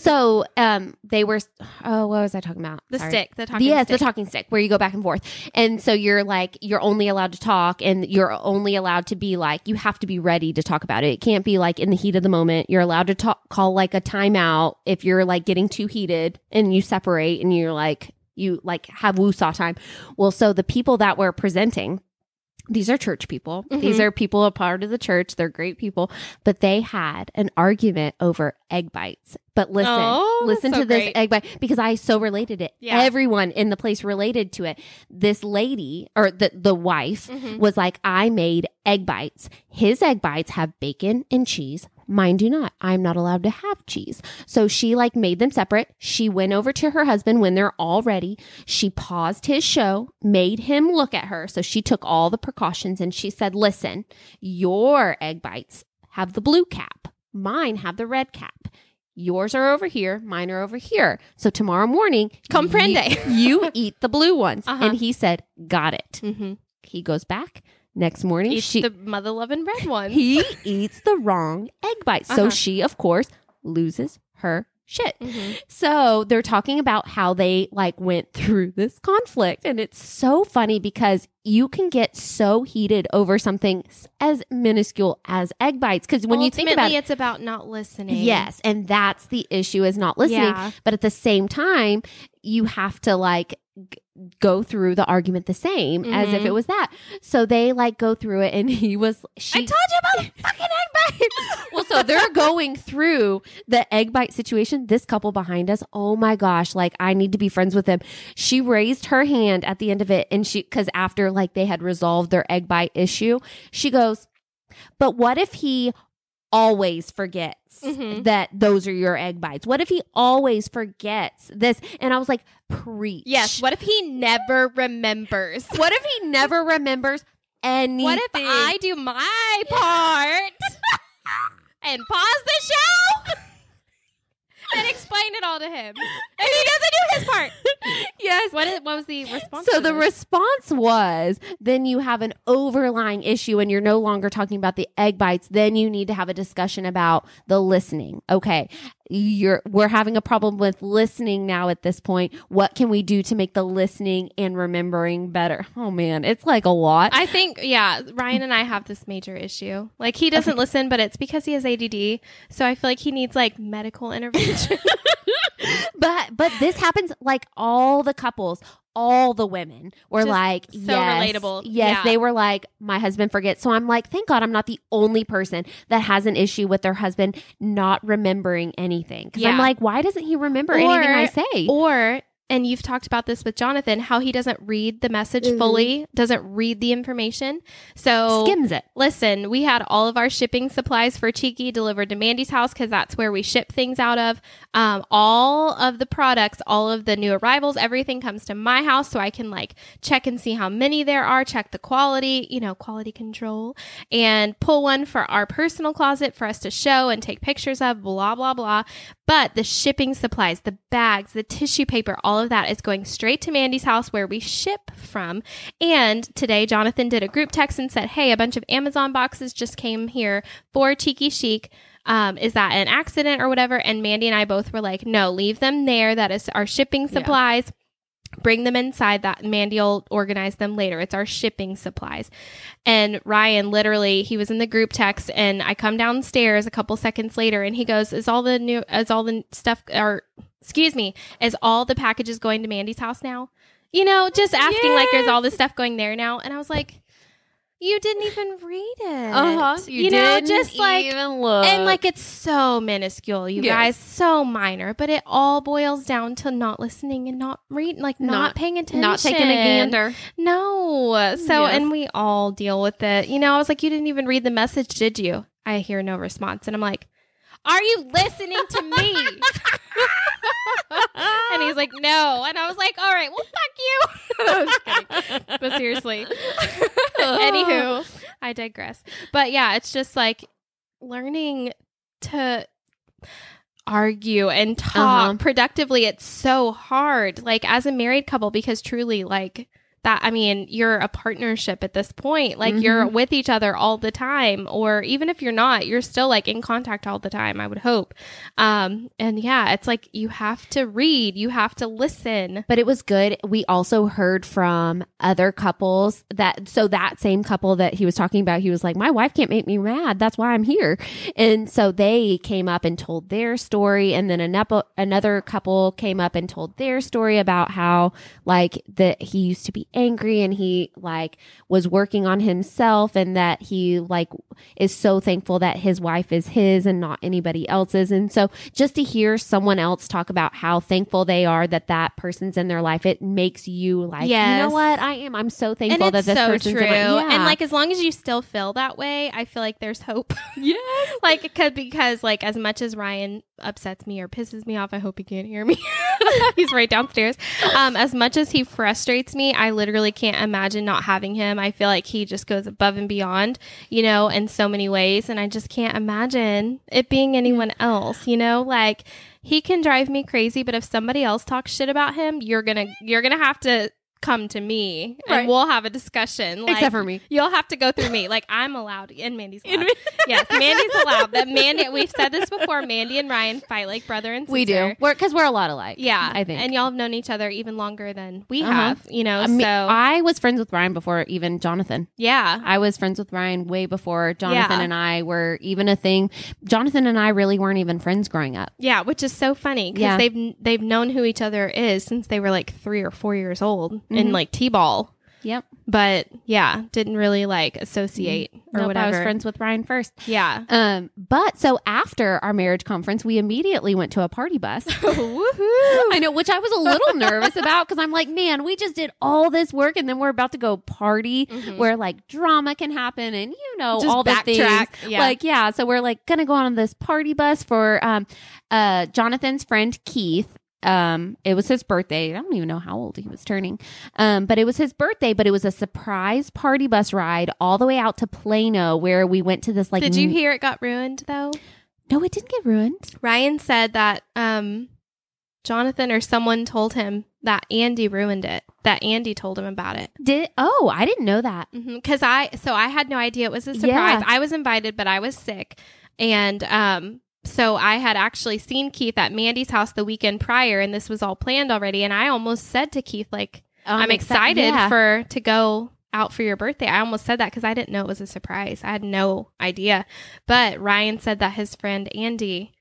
so um, they were, oh, what was I talking about? The Sorry. stick. The talking yes, stick. Yes, the talking stick where you go back and forth. And so you're like, you're only allowed to talk and you're only allowed to be like, you have to be ready to talk about it. It can't be like in the heat of the moment. You're allowed to talk, call like a timeout if you're like getting too heated and you separate and you're like, you like have woosaw time. Well, so the people that were presenting, these are church people. Mm-hmm. These are people a part of the church. They're great people. But they had an argument over egg bites. But listen, oh, listen so to this great. egg bite because I so related it. Yeah. Everyone in the place related to it. This lady or the, the wife mm-hmm. was like, I made egg bites. His egg bites have bacon and cheese. Mine do not. I'm not allowed to have cheese. So she like made them separate. She went over to her husband when they're all ready. She paused his show, made him look at her. So she took all the precautions and she said, listen, your egg bites have the blue cap. Mine have the red cap. Yours are over here. Mine are over here. So tomorrow morning, comprende, you, you eat the blue ones. Uh-huh. And he said, got it. Mm-hmm. He goes back. Next morning, eats she eats the mother-loving red one. He eats the wrong egg bite. Uh-huh. So she, of course, loses her shit. Mm-hmm. So they're talking about how they like went through this conflict. And it's so funny because you can get so heated over something as minuscule as egg bites. Because when Ultimately, you think about it, it's about not listening. Yes. And that's the issue is not listening. Yeah. But at the same time, you have to like... G- go through the argument the same mm-hmm. as if it was that. So they like go through it and he was, she, I told you about the fucking egg bites. Well, so they're going through the egg bite situation. This couple behind us, oh my gosh, like I need to be friends with them. She raised her hand at the end of it and she, cause after like they had resolved their egg bite issue, she goes, but what if he always forgets mm-hmm. that those are your egg bites? What if he always forgets this? And I was like, preach. Yes. What if he never remembers? What if he never remembers anything? What if I do my part and pause the show and explain it all to him? And he doesn't do his part. Yes. What, is, what was the response? So the this? response was, then you have an overlying issue and you're no longer talking about the egg bites. Then you need to have a discussion about the listening. Okay. You're, we're having a problem with listening now at this point. What can we do to make the listening and remembering better? Oh man, it's like a lot. I think, yeah, Ryan and I have this major issue. Like he doesn't okay. listen, but it's because he has A D D. So I feel like he needs like medical intervention. But but this happens like all the couples, all the women were just like, so yes, relatable. Yes, yeah. They were like, my husband forgets. So I'm like, thank God I'm not the only person that has an issue with their husband not remembering anything. Because yeah. I'm like, why doesn't he remember or, anything I say? Or, and you've talked about this with Jonathan, how he doesn't read the message mm-hmm. fully, doesn't read the information. So skims it. Listen, we had all of our shipping supplies for Cheeky delivered to Mandy's house because that's where we ship things out of. Um, all of the products, all of the new arrivals, everything comes to my house so I can like check and see how many there are, check the quality, you know, quality control, and pull one for our personal closet for us to show and take pictures of, blah, blah, blah. But the shipping supplies, the bags, the tissue paper, all all of that is going straight to Mandy's house where we ship from. And today, Jonathan did a group text and said, hey, a bunch of Amazon boxes just came here for Cheeky Chic. Um, is that an accident or whatever? And Mandy and I both were like, no, leave them there. That is our shipping supplies. Yeah. Bring them inside. That Mandy will organize them later. It's our shipping supplies. And Ryan, literally, he was in the group text, and I come downstairs a couple seconds later, and he goes, "Is all the new? Is all the stuff? Or excuse me, is all the packages going to Mandy's house now?" You know, just asking yes. like, "Is all this stuff going there now?" And I was like, "You didn't even read it. Uh huh. You, you didn't know, just like even look. And like it's so minuscule, you yes. guys, so minor, but it all boils down to not listening and not reading, like not, not paying attention, not taking a gander. No. So yes. and we all deal with it. You know, I was like, you didn't even read the message, did you? I hear no response, and I'm like, are you listening to me? And he's like, no. And I was like, all right, well, fuck you. But seriously. Anywho, I digress. But yeah, it's just like learning to argue and talk uh-huh. productively. It's so hard, like as a married couple, because truly like that, I mean, you're a partnership at this point. Like mm-hmm. you're with each other all the time, or even if you're not, you're still like in contact all the time, I would hope. Um, and yeah, it's like, you have to read, you have to listen. But it was good. We also heard from other couples that, so that same couple that he was talking about, he was like, my wife can't make me mad. That's why I'm here. And so they came up and told their story. And then another, another couple came up and told their story about how like that he used to be angry and he like was working on himself, and that he like is so thankful that his wife is his and not anybody else's. And so just to hear someone else talk about how thankful they are that that person's in their life, it makes you like, yes. you know what, I am. I'm so thankful that this so person's true. In my life. Yeah. And like, as long as you still feel that way, I feel like there's hope. Yes. Like, cause, because like as much as Ryan upsets me or pisses me off, I hope he can't hear me. He's right downstairs. Um, as much as he frustrates me, I literally can't imagine not having him. I feel like he just goes above and beyond, you know, in so many ways. And I just can't imagine it being anyone else, you know, like he can drive me crazy, but if somebody else talks shit about him, you're gonna, you're gonna have to come to me right. and we'll have a discussion. Like, except for me. You'll have to go through me. Like I'm allowed and Mandy's allowed. Yes, Mandy's allowed. That Mandy, we've said this before, Mandy and Ryan fight like brother and sister. We do. We're, cause we're a lot alike. Yeah. I think. And y'all have known each other even longer than we uh-huh. have, you know, I mean, so. I was friends with Ryan before even Jonathan. Yeah. I was friends with Ryan way before Jonathan yeah. and I were even a thing. Jonathan and I really weren't even friends growing up. Yeah. Which is so funny because yeah. they've, they've known who each other is since they were like three or four years old. And like t-ball. Yep. But yeah, didn't really like associate or nope, whatever. I was friends with Ryan first. Yeah. Um. But so after our marriage conference, we immediately went to a party bus. Woohoo! I know, which I was a little nervous about because I'm like, man, we just did all this work and then we're about to go party mm-hmm. where like drama can happen and you know just all the things. Yeah. Like yeah, so we're like gonna go on this party bus for um, uh, Jonathan's friend Keith. Um, it was his birthday. I don't even know how old he was turning. Um, but it was his birthday, but it was a surprise party bus ride all the way out to Plano where we went to this like... Did you hear it got ruined though? No, it didn't get ruined. Ryan said that um, Jonathan or someone told him that Andy ruined it. That Andy told him about it. Did Oh, I didn't know that. Because mm-hmm, I... So I had no idea it was a surprise. Yeah. I was invited, but I was sick. And... um. So I had actually seen Keith at Mandy's house the weekend prior, and this was all planned already. And I almost said to Keith, like, um, I'm excited except, yeah. for to go out for your birthday. I almost said that because I didn't know it was a surprise. I had no idea. But Ryan said that his friend Andy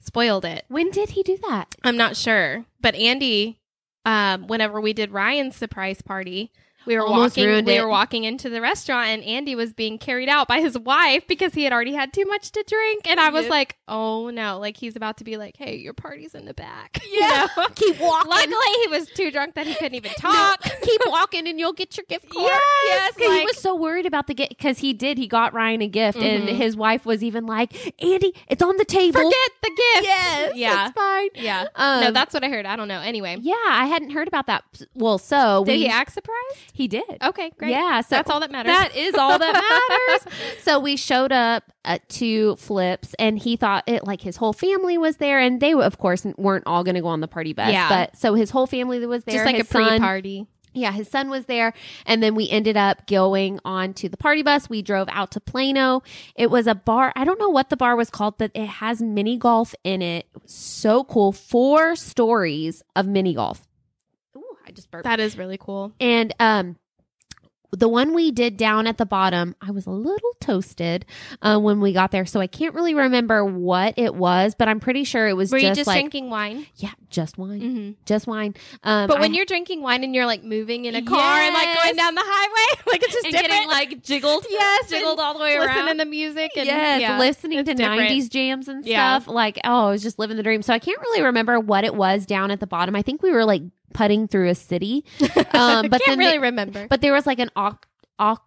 spoiled it. When did he do that? I'm not sure. But Andy, um, whenever we did Ryan's surprise party... We were Almost walking. We it. were walking into the restaurant, and Andy was being carried out by his wife because he had already had too much to drink. And I was yeah. like, "Oh no!" Like he's about to be like, "Hey, your party's in the back." Yeah, you know? Keep walking. Luckily, he was too drunk that he couldn't even talk. No. Keep walking, and you'll get your gift card. Yes, yes. Like, he was so worried about the gift because he did. He got Ryan a gift, mm-hmm. and his wife was even like, "Andy, it's on the table. Forget the gift." Yes, yeah, it's fine. Yeah, um, no, that's what I heard. I don't know. Anyway, yeah, I hadn't heard about that. Well, so did we, he act surprised? He did. Okay, great. Yeah, so that's all that matters. That is all that matters. So we showed up at two flips, and he thought it like his whole family was there, and they of course weren't all going to go on the party bus. Yeah. But so his whole family was there, just like his a pre party. Yeah, his son was there. And then we ended up going on to the party bus. We drove out to Plano. It was a bar. I don't know what the bar was called, but it has mini golf in it. So cool. Four stories of mini golf. Ooh, I just burped. That is really cool. And um, the one we did down at the bottom, I was a little toasted uh, when we got there. So I can't really remember what it was, but I'm pretty sure it was Were just Were you just like, drinking wine? Yeah. Just wine. Mm-hmm. Just wine. Um, but when I, you're drinking wine and you're like moving in a car yes. and like going down the highway, like it's just and different. Getting like jiggled. Yes. Jiggled all the way listening around. Listening to music. And, yes. Yeah, listening to different nineties jams and stuff. Yeah. Like, oh, I was just living the dream. So I can't really remember what it was down at the bottom. I think we were like putting through a city. Um, but I can't then really they, remember. But there was like an oc- oc-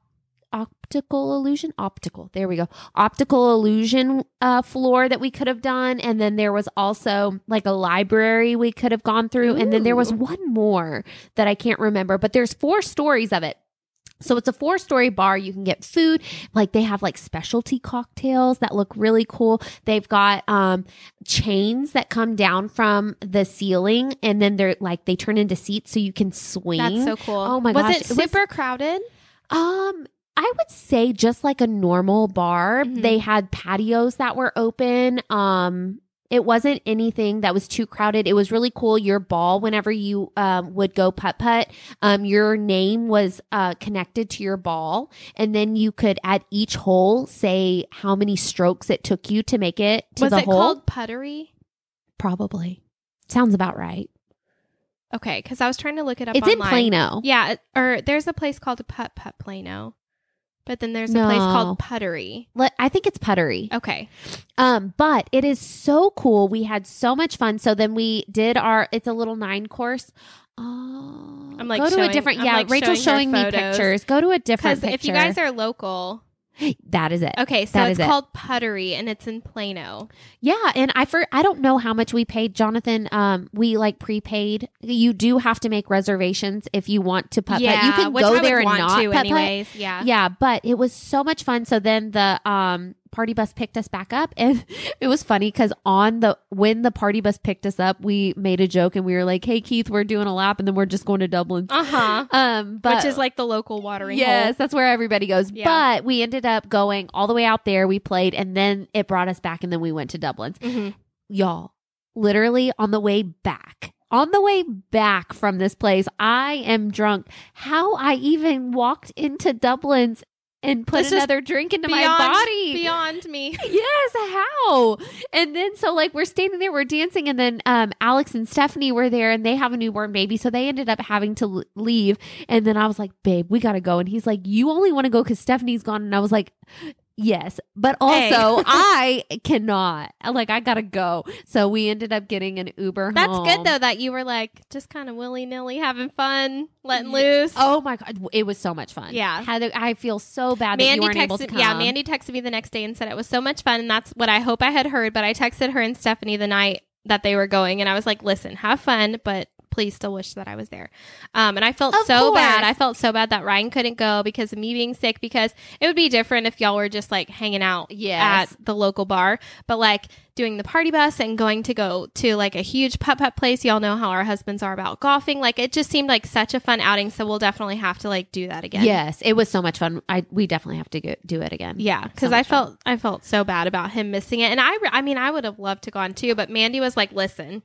optical illusion optical. There we go. Optical illusion uh, floor that we could have done. And then there was also like a library we could have gone through. Ooh. And then there was one more that I can't remember, but there's four stories of it. So it's a four-story bar. You can get food. Like they have like specialty cocktails that look really cool. They've got um, chains that come down from the ceiling, and then they're like they turn into seats so you can swing. That's so cool. Oh my was gosh. It super was it super crowded? Um, I would say just like a normal bar. Mm-hmm. They had patios that were open. Um, it wasn't anything that was too crowded. It was really cool. Your ball, whenever you um, would go putt-putt, um, your name was uh, connected to your ball. And then you could, at each hole, say how many strokes it took you to make it to was the hole. Was it called Puttery? Probably. Sounds about right. Okay, because I was trying to look it up it's online. It's in Plano. Yeah, or there's a place called Putt Putt Plano. But then there's a no. place called Puttery. Le- I think it's Puttery. Okay. Um, but it is so cool. We had so much fun. So then we did our, it's a little nine course. Oh, I'm like, go to showing, a different, I'm yeah, like Rachel's showing, showing me pictures. Go to a different picture. Because if you guys are local. That is it. Okay, so that it's called it. Puttery, and it's in Plano. Yeah, and I for I don't know how much we paid, Jonathan. Um, we like prepaid. You do have to make reservations if you want to putt. Yeah, you can which go I there would and want not to putt anyways. Putt. Yeah, yeah, but it was so much fun. So then the um. party bus picked us back up, and it was funny because on the when the party bus picked us up, we made a joke and we were like, "Hey Keith, we're doing a lap, and then we're just going to Dublin." Uh huh. Um, but which is like the local watering. Yes, hole. That's where everybody goes. Yeah. But we ended up going all the way out there. We played, and then it brought us back, and then we went to Dublin's. Mm-hmm. Y'all, literally on the way back. On the way back from this place, I am drunk. How I even walked into Dublin's. And put it's another drink into beyond, my body. Beyond me. Yes, how? And then, so like we're standing there, we're dancing. And then um, Alex and Stephanie were there, and they have a newborn baby. So they ended up having to leave. And then I was like, babe, we got to go. And he's like, you only want to go because Stephanie's gone. And I was like, yes, but also hey. I cannot. Like, I got to go. So we ended up getting an Uber That's home. Good, though, that you were like just kind of willy nilly having fun. Letting loose. Oh my God. It was so much fun. Yeah. Heather, I feel so bad that Mandy you weren't texted, able to come. Yeah. Mandy texted me the next day and said it was so much fun. And that's what I hope I had heard. But I texted her and Stephanie the night that they were going. And I was like, listen, have fun, but please still wish that I was there. Um, and I felt of so course. bad. I felt so bad that Ryan couldn't go because of me being sick, because it would be different if y'all were just like hanging out yes. at the local bar. But like doing the party bus and going to go to like a huge putt-putt place. Y'all know how our husbands are about golfing. Like it just seemed like such a fun outing. So we'll definitely have to like do that again. Yes. It was so much fun. I, we definitely have to go, do it again. Yeah. Cause so I felt, fun. I felt so bad about him missing it. And I, I mean, I would have loved to gone too, but Mandy was like, listen,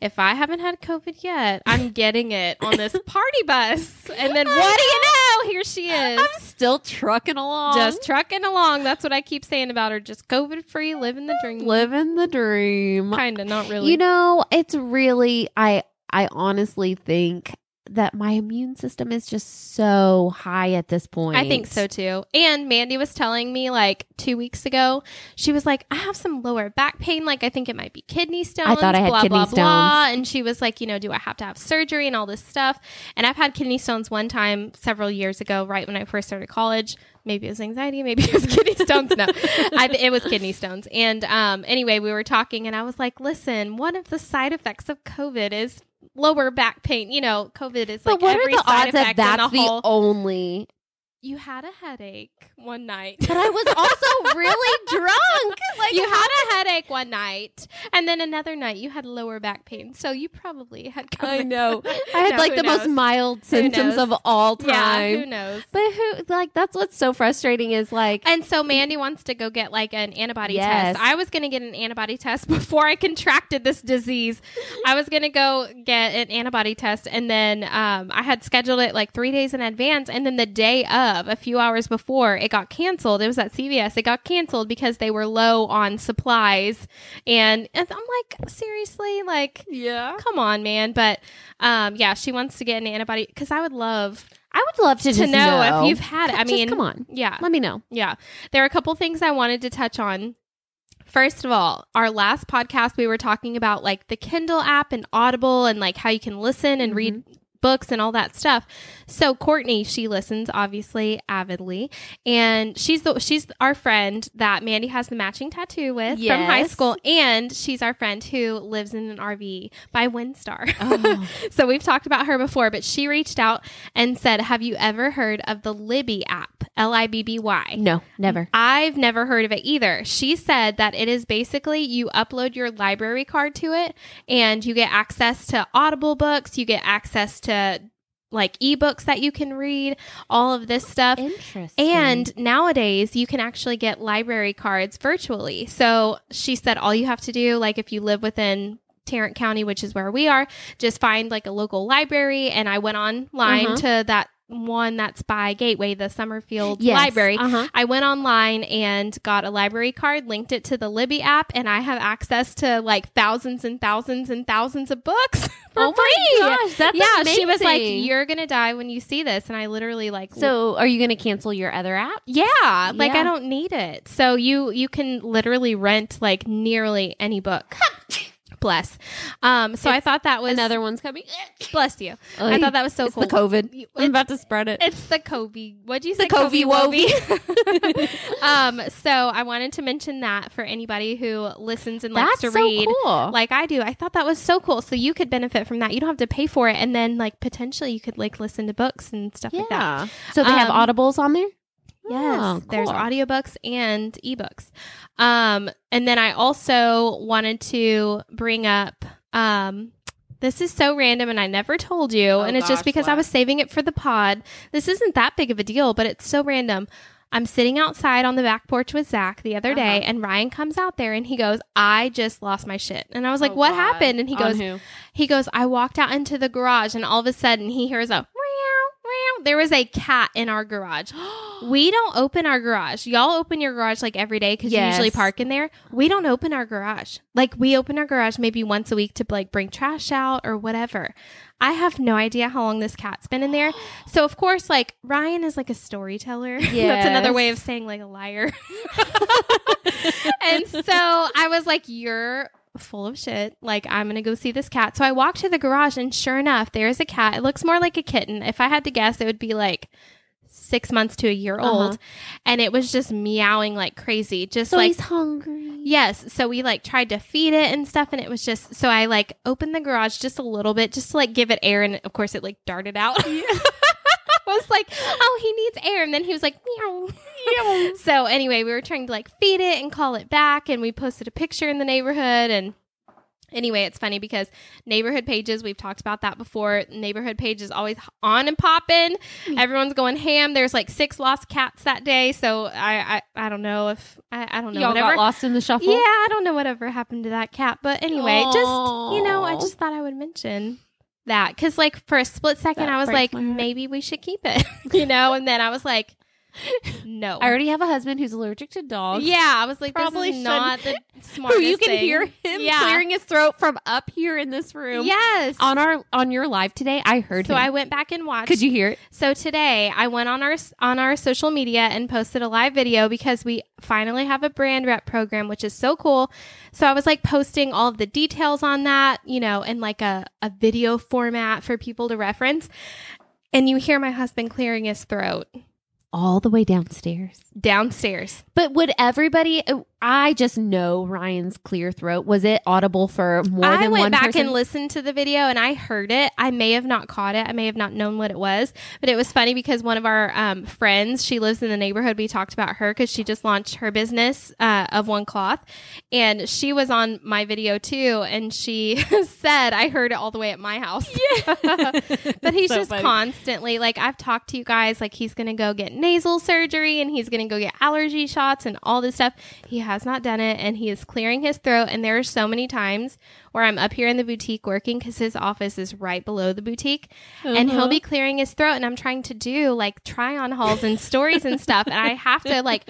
if I haven't had COVID yet, I'm getting it on this party bus. And then what do you know? Here she is. I'm still trucking along. Just trucking along. That's what I keep saying about her. Just COVID free, living the dream. Living the dream. Kind of, not really. You know, it's really, I, I honestly think that my immune system is just so high at this point. I think so too. And Mandy was telling me like two weeks ago, she was like, I have some lower back pain. Like I think it might be kidney stones. I thought I had blah, kidney blah, stones. Blah. And she was like, you know, do I have to have surgery and all this stuff? And I've had kidney stones one time several years ago, right when I first started college. Maybe it was anxiety. Maybe it was kidney stones. No, I, it was kidney stones. And um, anyway, we were talking and I was like, listen, one of the side effects of COVID is lower back pain. You know, COVID is like every side effect. But what are the odds of that's the only... You had a headache one night. But I was also really drunk. Like, you had a headache one night. And then another night you had lower back pain. So you probably had COVID. I know. I had no, like the knows? most mild symptoms of all time. Yeah, who knows? But who, like, that's what's so frustrating is like. And so Mandy wants to go get like an antibody yes. test. I was going to get an antibody test before I contracted this disease. I was going to go get an antibody test. And then um, I had scheduled it like three days in advance. And then the day of. A few hours before, it got canceled. It was at C V S. It got canceled because they were low on supplies, and, and I'm like, seriously, like, yeah, come on, man. But um, yeah, she wants to get an antibody because I would love, I would love to, to just know, know if you've had it. I just, mean, come on, yeah, let me know. Yeah, there are a couple things I wanted to touch on. First of all, our last podcast we were talking about like the Kindle app and Audible and like how you can listen and mm-hmm. read books and all that stuff. So Courtney, she listens obviously avidly, and she's the she's our friend that Mandy has the matching tattoo with yes. from high school, and she's our friend who lives in an R V by Windstar. Oh. So we've talked about her before, but she reached out and said, "Have you ever heard of the Libby app? L I B B Y?" No, never. I've never heard of it either. She said that it is basically you upload your library card to it, and you get access to Audible books, you get access to like ebooks that you can read, all of this stuff. Interesting. And nowadays you can actually get library cards virtually. So she said all you have to do, like if you live within Tarrant County, which is where we are, just find like a local library. And I went online uh-huh. to that one that's by Gateway, the Summerfield yes. library. Uh-huh. I went online and got a library card, linked it to the Libby app, and I have access to like thousands and thousands and thousands of books for oh free. My gosh, that's yeah, amazing. She was like, "You're gonna die when you see this," and I literally like. So, are you gonna cancel your other app? Yeah, like yeah. I don't need it. So you you can literally rent like nearly any book. Bless. Um, so it's I thought that was another one's coming. Bless you. Oy. I thought that was so it's cool. It's the COVID. It's, I'm about to spread it. It's the Kobe. What'd you say? The Covy Wovy. um, so I wanted to mention that for anybody who listens and likes That's to read, so cool. like I do. I thought that was so cool. So you could benefit from that. You don't have to pay for it, and then like potentially you could like listen to books and stuff yeah. like that. So they um, have Audibles on there. Yes, oh, cool. There's audiobooks and ebooks. Um, and then I also wanted to bring up, um, this is so random and I never told you. Oh, and it's gosh, just because what? I was saving it for the pod. This isn't that big of a deal, but it's so random. I'm sitting outside on the back porch with Zach the other uh-huh. day, and Ryan comes out there and he goes, "I just lost my shit." And I was like, oh, what God. happened? And he goes, who? he goes, "I walked out into the garage," and all of a sudden he hears a there was a cat in our garage. We don't open our garage. Y'all open your garage like every day because yes. you usually park in there. We don't open our garage. Like we open our garage maybe once a week to like bring trash out or whatever. I have no idea how long this cat's been in there. So of course, like Ryan is like a storyteller. Yes. That's another way of saying like a liar. And so I was like, "You're full of shit. Like, I'm gonna go see this cat." So I walked to the garage, and sure enough, there's a cat. It looks more like a kitten. If I had to guess, it would be like six months to a year old. Uh-huh. And it was just meowing like crazy. Just so like he's hungry. Yes. So we like tried to feed it and stuff, and it was just so I like opened the garage just a little bit just to like give it air, and of course it like darted out. Yeah. I was like, "Oh, he needs air." And then he was like, "Meow." Yeah. So anyway, we were trying to like feed it and call it back. And we posted a picture in the neighborhood. And anyway, it's funny because neighborhood pages, we've talked about that before. Neighborhood page is always on and popping. Mm-hmm. Everyone's going ham. There's like six lost cats that day. So I, I, I don't know if, I, I don't know. Y'all whatever. got lost in the shuffle? Yeah, I don't know whatever happened to that cat. But anyway, Aww. just, you know, I just thought I would mention that because like for a split second that I was like, maybe we should keep it, you know. And then I was like, no, I already have a husband who's allergic to dogs. Yeah, I was like, probably this is not the smartest who you can thing. Hear him yeah. clearing his throat from up here in this room. Yes, on our on your live today, I heard. So him. I went back and watched. Could you hear it? So today I went on our on our social media and posted a live video because we finally have a brand rep program, which is so cool. So I was like posting all of the details on that, you know, in like a a video format for people to reference. And you hear my husband clearing his throat. All the way downstairs. Downstairs. But would everybody, I just know Ryan's clear throat. Was it audible for more I than one person? I went back and listened to the video and I heard it. I may have not caught it. I may have not known what it was. But it was funny because one of our um, friends, she lives in the neighborhood. We talked about her because she just launched her business uh, of one cloth. And she was on my video too. And she said, I heard it all the way at my house. Yeah. But he's so just funny. Constantly like, I've talked to you guys, like he's going to go get nasal surgery and he's going to go get allergy shots and all this stuff. He has not done it and he is clearing his throat, and there are so many times where I'm up here in the boutique working because his office is right below the boutique, uh-huh. and he'll be clearing his throat and I'm trying to do like try on hauls and stories and stuff, and I have to like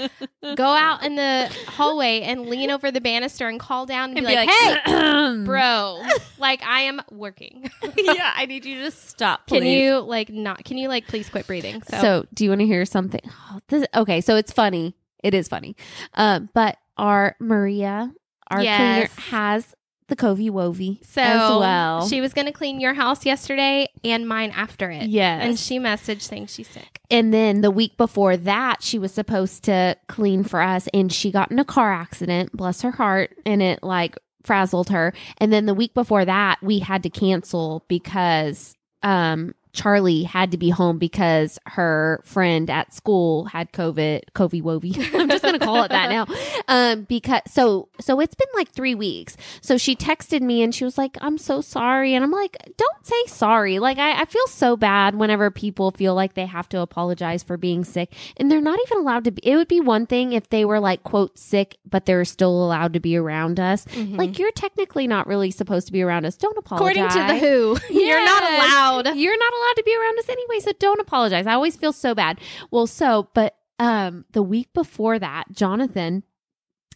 go out in the hallway and lean over the banister and call down and, and be, be like, like hey bro, like I am working. Yeah, I need you to stop, please. Can you like not can you like please quit breathing? So, so do you want to hear something? Oh, this, okay, so it's funny. It is funny. Um, but our Maria, our yes. cleaner, has the Covy Wovy so as well. She was going to clean your house yesterday and mine after it. Yes. And she messaged saying she's sick. And then the week before that, she was supposed to clean for us and she got in a car accident, bless her heart, and it like frazzled her. And then the week before that, we had to cancel because um Charlie had to be home because her friend at school had COVID, Covy Wovy. I'm just going to call it that now. Um, because so, so it's been like three weeks. So she texted me and she was like, I'm so sorry. And I'm like, don't say sorry. Like, I, I feel so bad whenever people feel like they have to apologize for being sick and they're not even allowed to be. It would be one thing if they were like, quote, sick, but they're still allowed to be around us. Mm-hmm. Like, you're technically not really supposed to be around us. Don't apologize. According to the W H O, yes. You're not allowed. You're not allowed to be around us anyway, so don't apologize. I always feel so bad. Well, so but um the week before that, Jonathan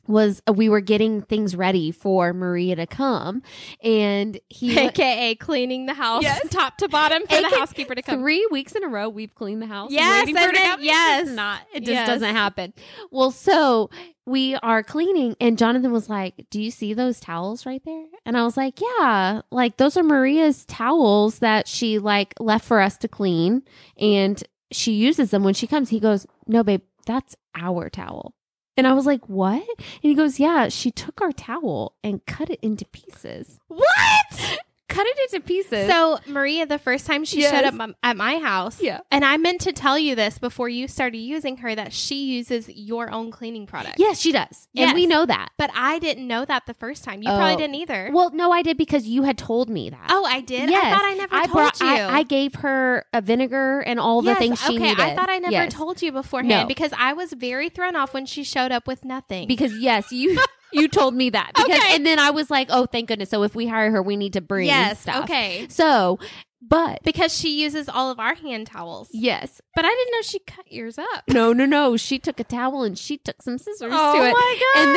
was uh, we were getting things ready for Maria to come, and he aka cleaning the house, yes. top to bottom for A K A the housekeeper to come. Three weeks in a row we've cleaned the house. Yes, and and then, yes. It's not it just yes. doesn't happen. Well, so we are cleaning and Jonathan was like, do you see those towels right there? And I was like, yeah, like those are Maria's towels that she like left for us to clean and she uses them when she comes. He goes, no, babe, that's our towel. And I was like, what? And he goes, yeah, she took our towel and cut it into pieces. What? Cut it into pieces. So Maria, the first time she yes. showed up m- at my house, yeah. and I meant to tell you this before you started using her, that she uses your own cleaning product. Yes, she does. Yes. And we know that. But I didn't know that the first time. You oh. probably didn't either. Well, no, I did because you had told me that. Oh, I did? Yes. I thought I never I told brought, you. I, I gave her a vinegar and all yes, the things she okay. needed. I thought I never yes. told you beforehand no. because I was very thrown off when she showed up with nothing. Because yes, you... You told me that. Because, okay. And then I was like, oh, thank goodness. So if we hire her, we need to bring yes, stuff. Okay. So, but. Because she uses all of our hand towels. Yes. But I didn't know she cut yours up. No, no, no. She took a towel and she took some scissors oh to it. Oh my gosh. And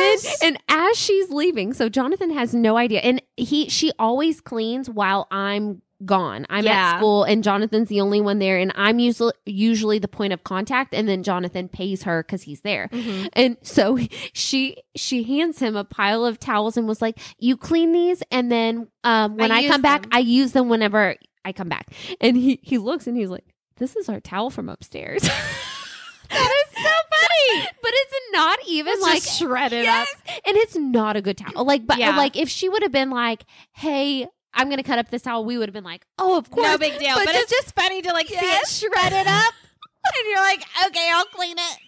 then, and as she's leaving, so Jonathan has no idea. And he, she always cleans while I'm gone. I'm yeah. at school and Jonathan's the only one there and I'm usually usually the point of contact, and then Jonathan pays her because he's there. Mm-hmm. And so she she hands him a pile of towels and was like, you clean these and then um, when I, I come them. back, I use them whenever I come back. And he, he looks and he's like, this is our towel from upstairs. That is so funny. But it's not even it's like shredded yes. up. And it's not a good towel. Like but yeah. like if she would have been like, hey, I'm going to cut up this towel, we would have been like, oh, of course. No big deal. But, but just, it's just funny to like yes. see it shredded up. And you're like, okay, I'll clean it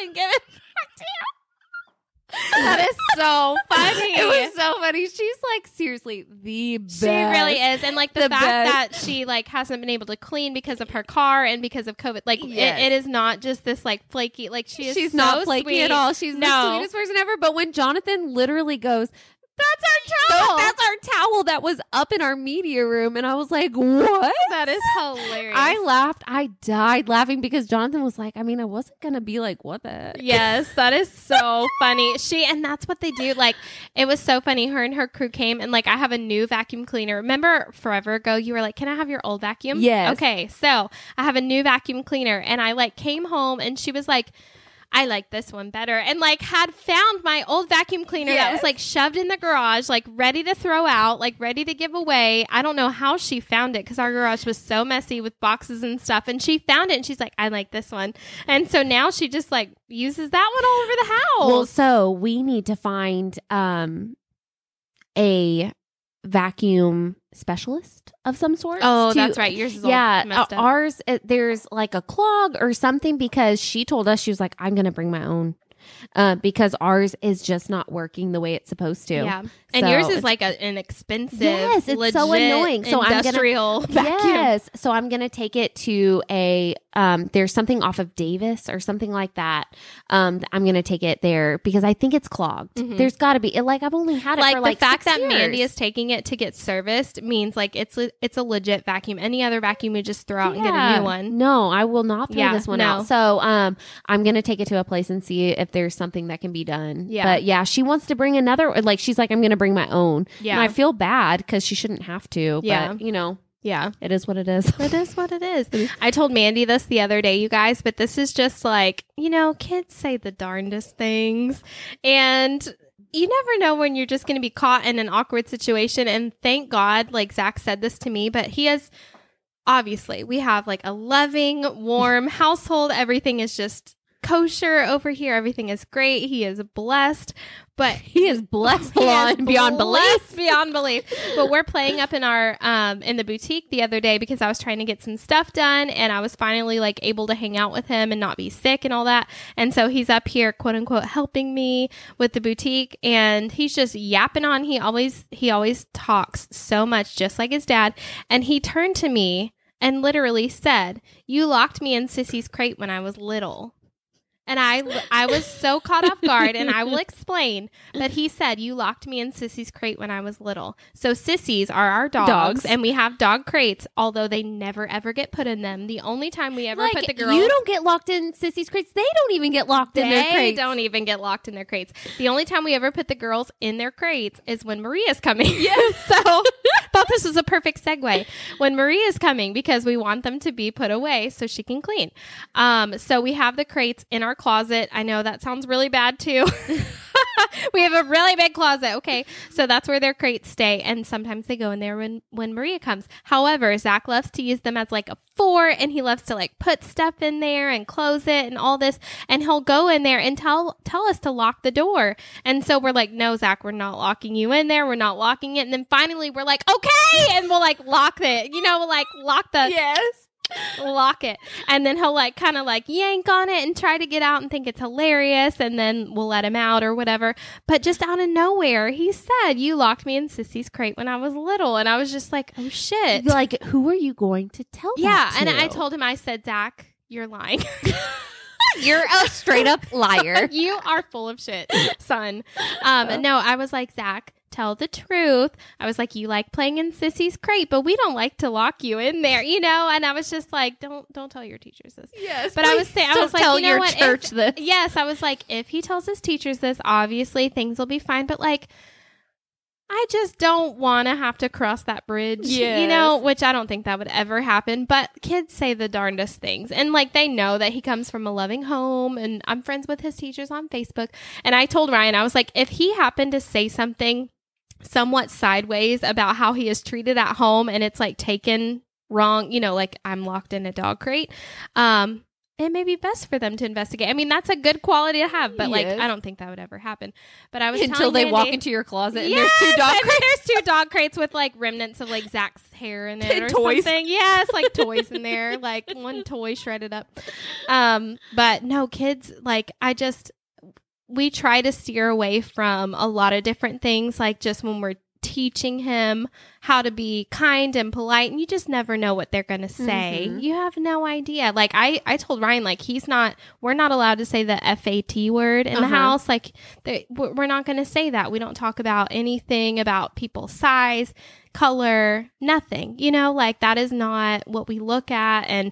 and give it back to you. That is so funny. It was so funny. She's like, seriously, the best. She really is. And like the, the fact best. that she like hasn't been able to clean because of her car and because of COVID. Like yes. it, it is not just this like flaky, like she is She's so not flaky sweet. At all. She's no. the sweetest person ever. But when Jonathan literally goes, that's our towel. So that's our towel that was up in our media room. And I was like, what? That is hilarious. I laughed. I died laughing because Jonathan was like, I mean, I wasn't going to be like, what the heck? Yes, that is so funny. She, and that's what they do. Like, it was so funny. Her and her crew came and like, I have a new vacuum cleaner. Remember forever ago, you were like, can I have your old vacuum? Yes. Okay. So I have a new vacuum cleaner and I like came home and she was like, I like this one better, and like had found my old vacuum cleaner yes. that was like shoved in the garage, like ready to throw out, like ready to give away. I don't know how she found it because our garage was so messy with boxes and stuff, and she found it and she's like, I like this one. And so now she just like uses that one all over the house. Well, so we need to find um a vacuum specialist of some sort. Oh, to, that's right. Yours is yeah, all messed up. Ours, it, there's like a clog or something because she told us, she was like, I'm going to bring my own uh, because ours is just not working the way it's supposed to. Yeah. So and yours is like a, an expensive, yes, it's legit, so annoying. So industrial I'm gonna, vacuum. Yes. So I'm going to take it to a, um, there's something off of Davis or something like that. Um, I'm going to take it there because I think it's clogged. Mm-hmm. There's got to be, it, like I've only had it like for like six years. The fact that Mandy is taking it to get serviced means like it's it's a legit vacuum. Any other vacuum we just throw out yeah. and get a new one. No, I will not throw yeah, this one no. out. So um, I'm going to take it to a place and see if there's something that can be done. Yeah. But yeah, she wants to bring another, like she's like, I'm going to bring my own. Yeah. And I feel bad because she shouldn't have to, yeah. but you know. Yeah, it is what it is. It is what it is. I told Mandy this the other day, you guys, but this is just like, you know, kids say the darndest things. And you never know when you're just going to be caught in an awkward situation. And thank God, like Zach said this to me, but he has, obviously, we have like a loving, warm household. Everything is just kosher over here. Everything is great. He is blessed. But he is blessed beyond, he is beyond blessed belief. Beyond belief. But we're playing up in our um in the boutique the other day because I was trying to get some stuff done and I was finally like able to hang out with him and not be sick and all that. And so he's up here, quote unquote, helping me with the boutique, and he's just yapping on. He always he always talks so much, just like his dad. And he turned to me and literally said, "You locked me in Sissy's crate when I was little." And I, I was so caught off guard, and I will explain, but he said, "You locked me in Sissy's crate when I was little." So Sissies are our dogs, dogs. and we have dog crates, although they never, ever get put in them. The only time we ever like, put the girls... You don't get locked in Sissy's crates. They don't even get locked they in their crates. They don't even get locked in their crates. The only time we ever put the girls in their crates is when Maria's coming. Yes. So I thought this was a perfect segue. When Maria's coming, because we want them to be put away so she can clean. Um, so we have the crates in our closet. I know that sounds really bad too. We have a really big closet. Okay. So that's where their crates stay. And sometimes they go in there when, when Maria comes. However, Zach loves to use them as like a fort, and he loves to like put stuff in there and close it and all this. And he'll go in there and tell, tell us to lock the door. And so we're like, "No, Zach, we're not locking you in there. We're not locking it." And then finally we're like, "Okay." And we'll like lock it, you know, we'll like lock the, yes. lock it, and then he'll like kind of like yank on it and try to get out and think it's hilarious, and then we'll let him out or whatever. But just out of nowhere, he said, "You locked me in Sissy's crate when I was little," and I was just like, "Oh shit!" You're like, who are you going to tell? Yeah, that to? And I told him, I said, "Zach, you're lying." You're a straight up liar. You are full of shit, son. Um, no, I was like, "Zach, tell the truth." I was like, "You like playing in Sissy's crate, but we don't like to lock you in there, you know." And I was just like, "Don't, don't tell your teachers this." Yes, but I was saying, I was like, "Tell your church this." Yes, I was like, if he tells his teachers this, obviously things will be fine. But like, I just don't want to have to cross that bridge, yes. you know, which I don't think that would ever happen. But kids say the darndest things. And like, they know that he comes from a loving home, and I'm friends with his teachers on Facebook. And I told Ryan, I was like, if he happened to say something somewhat sideways about how he is treated at home, and it's like taken wrong, you know, like I'm locked in a dog crate, um, it may be best for them to investigate. I mean, that's a good quality to have, but yes. like, I don't think that would ever happen. But I was until they Mandy, walk into your closet and yes, there's two dog crates. There's two dog crates with like remnants of like Zach's hair in it or toys. Something. Yes, like toys in there, like one toy shredded up. Um, but no, kids, like I just. We try to steer away from a lot of different things, like just when we're teaching him how to be kind and polite, and you just never know what they're going to say. Mm-hmm. You have no idea. Like I, I told Ryan, like he's not, we're not allowed to say the F A T word in uh-huh. the house. Like they, we're not going to say that. We don't talk about anything about people's size, color, nothing, you know, like that is not what we look at. And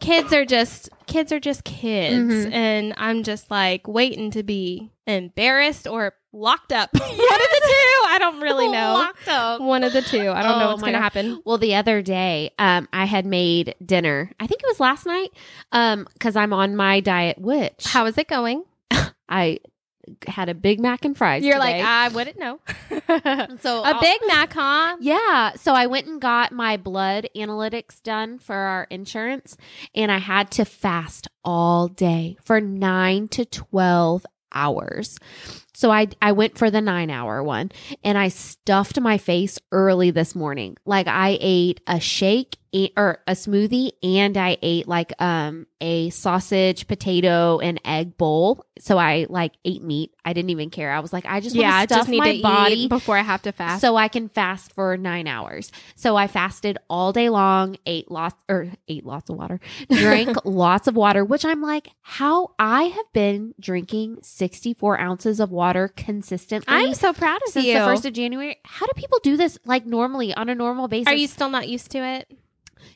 Kids are just kids are just kids, mm-hmm. and I'm just like waiting to be embarrassed or locked up. One of the two. I don't really know. Locked up. One one of the two. I don't oh know what's going to happen. Well, the other day, um, I had made dinner. I think it was last night, um, because I'm on my diet, which... How is it going? I... had a Big Mac and fries. You're today. Like, I wouldn't know. So a I'll, Big Mac, huh? Yeah. So I went and got my blood analytics done for our insurance, and I had to fast all day for nine to twelve hours. So I I went for the nine hour one, and I stuffed my face early this morning. Like I ate a shake or a smoothie, and I ate like um a sausage, potato, and egg bowl. So I like ate meat. I didn't even care. I was like, I just yeah, want to stuff I just need my to body eat before I have to fast, so I can fast for nine hours. So I fasted all day long, ate lots or ate lots of water, drank lots of water. Which I'm like, how I have been drinking sixty-four ounces of water. Water consistently. I'm so proud of since you. Since the first of January, how do people do this like normally on a normal basis? Are you still not used to it?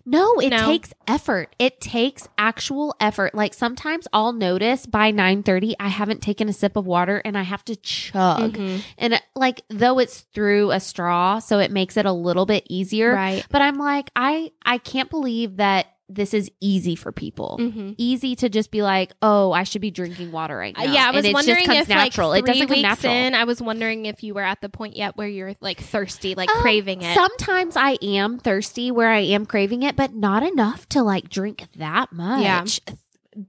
No, it no. takes effort. It takes actual effort. Like sometimes I'll notice by nine thirty, I haven't taken a sip of water, and I have to chug. Mm-hmm. And like though it's through a straw, so it makes it a little bit easier. Right. But I'm like, I I can't believe that. This is easy for people. Mm-hmm. Easy to just be like, oh, I should be drinking water right now. Yeah, I was and wondering if natural. Like three it doesn't weeks come natural. In, I was wondering if you were at the point yet where you're like thirsty, like um, craving it. Sometimes I am thirsty where I am craving it, but not enough to like drink that much. Yeah.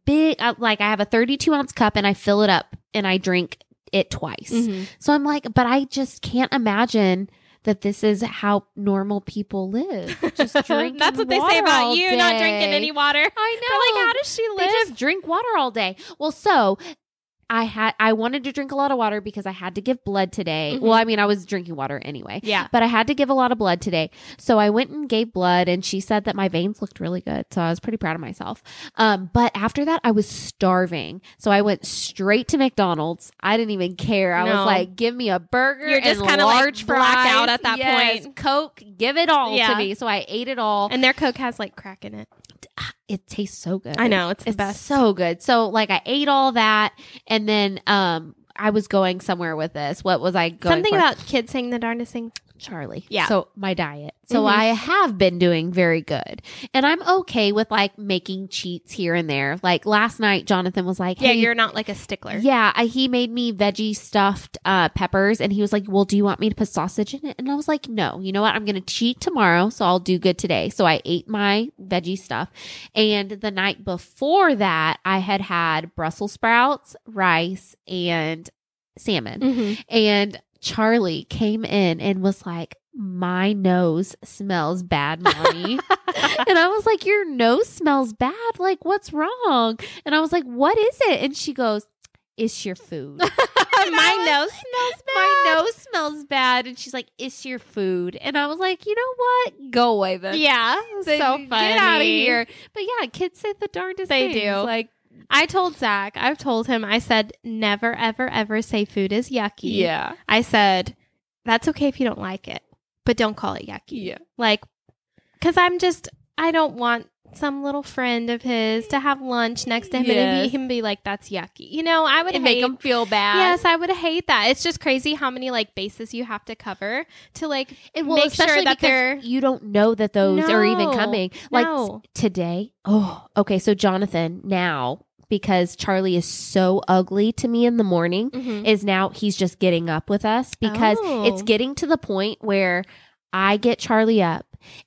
Big, uh, like I have a thirty-two ounce cup and I fill it up and I drink it twice. Mm-hmm. So I'm like, but I just can't imagine that this is how normal people live. Just drinking that's what water they say about you, day. Not drinking any water. I know. They're like, how does she live? They just drink water all day. Well, so I had I wanted to drink a lot of water because I had to give blood today. Mm-hmm. Well, I mean, I was drinking water anyway. Yeah. But I had to give a lot of blood today. So I went and gave blood, and she said that my veins looked really good. So I was pretty proud of myself. Um, but after that, I was starving. So I went straight to McDonald's. I didn't even care. I no. was like, give me a burger. You're just kind of like blacked out at that yes. point. Coke, give it all yeah. to me. So I ate it all. And their Coke has like crack in it. It tastes so good. I know. It's the it's best. So good. So like I ate all that, and then um I was going somewhere with this. What was I going Something for? About kids saying the darndest thing. Charlie. Yeah. So my diet. So mm-hmm. I have been doing very good, and I'm okay with like making cheats here and there. Like last night, Jonathan was like, hey, yeah, you're not like a stickler. Yeah. I, he made me veggie stuffed uh, peppers, and he was like, well, do you want me to put sausage in it? And I was like, no, you know what? I'm going to cheat tomorrow. So I'll do good today. So I ate my veggie stuff. And the night before that, I had had Brussels sprouts, rice, and salmon. Mm-hmm. And Charlie came in and was like, my nose smells bad, mommy. And I was like, your nose smells bad? Like, what's wrong? And I was like, what is it? And she goes, it's your food. my was, nose smells bad. My nose smells bad. And she's like, it's your food. And I was like, you know what? Go away then. Yeah. Then so funny. Get out of here. But yeah, kids say the darndest they things. They do. Like, I told Zach, I've told him, I said, never, ever, ever say food is yucky. Yeah. I said, that's okay if you don't like it, but don't call it yucky. Yeah. Like, because I'm just, I don't want some little friend of his to have lunch next to him yes. and be, him be like, that's yucky. You know, I would hate, make him feel bad. Yes, I would hate that. It's just crazy how many like bases you have to cover to like it, well, make sure that they're. You don't know that those no, are even coming. Like no. today. Oh, okay. So Jonathan now, because Charlie is so ugly to me in the morning, mm-hmm. is now he's just getting up with us because oh. it's getting to the point where I get Charlie up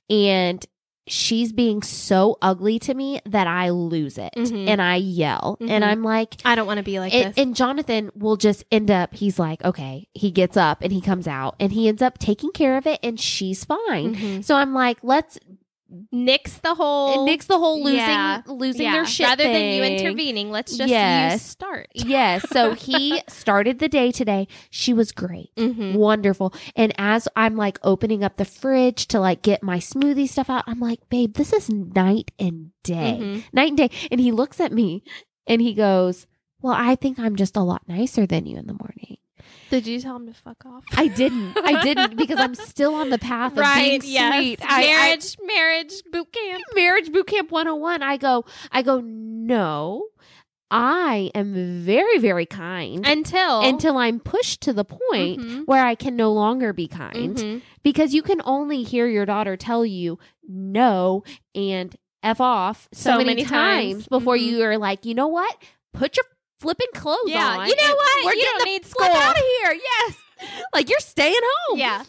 and she's being so ugly to me that I lose it mm-hmm. and I yell mm-hmm. and I'm like, I don't want to be like and, this. And Jonathan will just end up, he's like, okay, he gets up and he comes out and he ends up taking care of it and she's fine. Mm-hmm. So I'm like, let's nix the whole nix the whole losing yeah. losing yeah. their shit rather thing. Than you intervening. Let's just yes. you start. Yes. So he started the day today. She was great, mm-hmm. wonderful. And as I'm like opening up the fridge to like get my smoothie stuff out, I'm like, babe, this is night and day, mm-hmm. night and day. And he looks at me and he goes, "Well, I think I'm just a lot nicer than you in the morning." Did you tell him to fuck off? I didn't. I didn't because I'm still on the path of right, being sweet. Yes. I, marriage, I, marriage boot camp. Marriage boot camp one oh one. I go, I go, no, I am very, very kind until until I'm pushed to the point mm-hmm. where I can no longer be kind, mm-hmm. because you can only hear your daughter tell you no and F off so, so many, many times, times before mm-hmm. you are like, you know what? Put your flipping clothes yeah. on. You know what? We're you getting don't the need flip school. Out of here. Yes. Like, you're staying home. Yeah.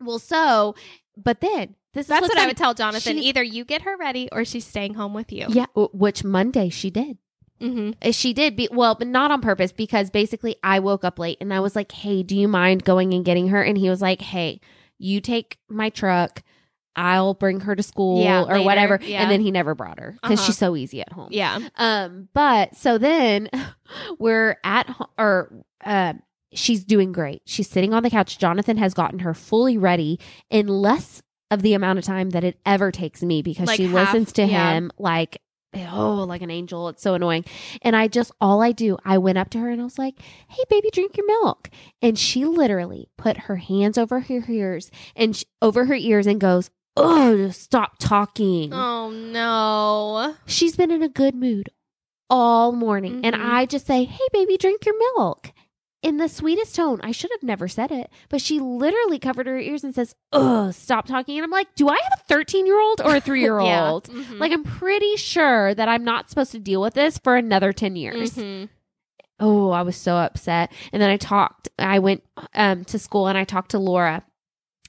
Well, so, but then. This That's is what I would tell Jonathan. She, Either you get her ready or she's staying home with you. Yeah, w- which Monday she did. Mm-hmm. She did. Be, well, but not on purpose, because basically I woke up late and I was like, hey, do you mind going and getting her? And he was like, hey, you take my truck. I'll bring her to school yeah, or later, whatever. Yeah. And then he never brought her because uh-huh. she's so easy at home. Yeah. Um. But so then we're at ho- or uh, she's doing great. She's sitting on the couch. Jonathan has gotten her fully ready in less of the amount of time that it ever takes me, because like she half, listens to yeah. him like, oh, like an angel. It's so annoying. And I just, all I do, I went up to her and I was like, hey, baby, drink your milk. And she literally put her hands over her ears and she, over her ears and goes, oh, stop talking. Oh, no. She's been in a good mood all morning. Mm-hmm. And I just say, hey, baby, drink your milk. In the sweetest tone. I should have never said it, but she literally covered her ears and says, oh, stop talking. And I'm like, do I have a thirteen-year-old or a three-year-old? yeah. mm-hmm. Like, I'm pretty sure that I'm not supposed to deal with this for another ten years. Mm-hmm. Oh, I was so upset. And then I talked. I went um, to school and I talked to Laura.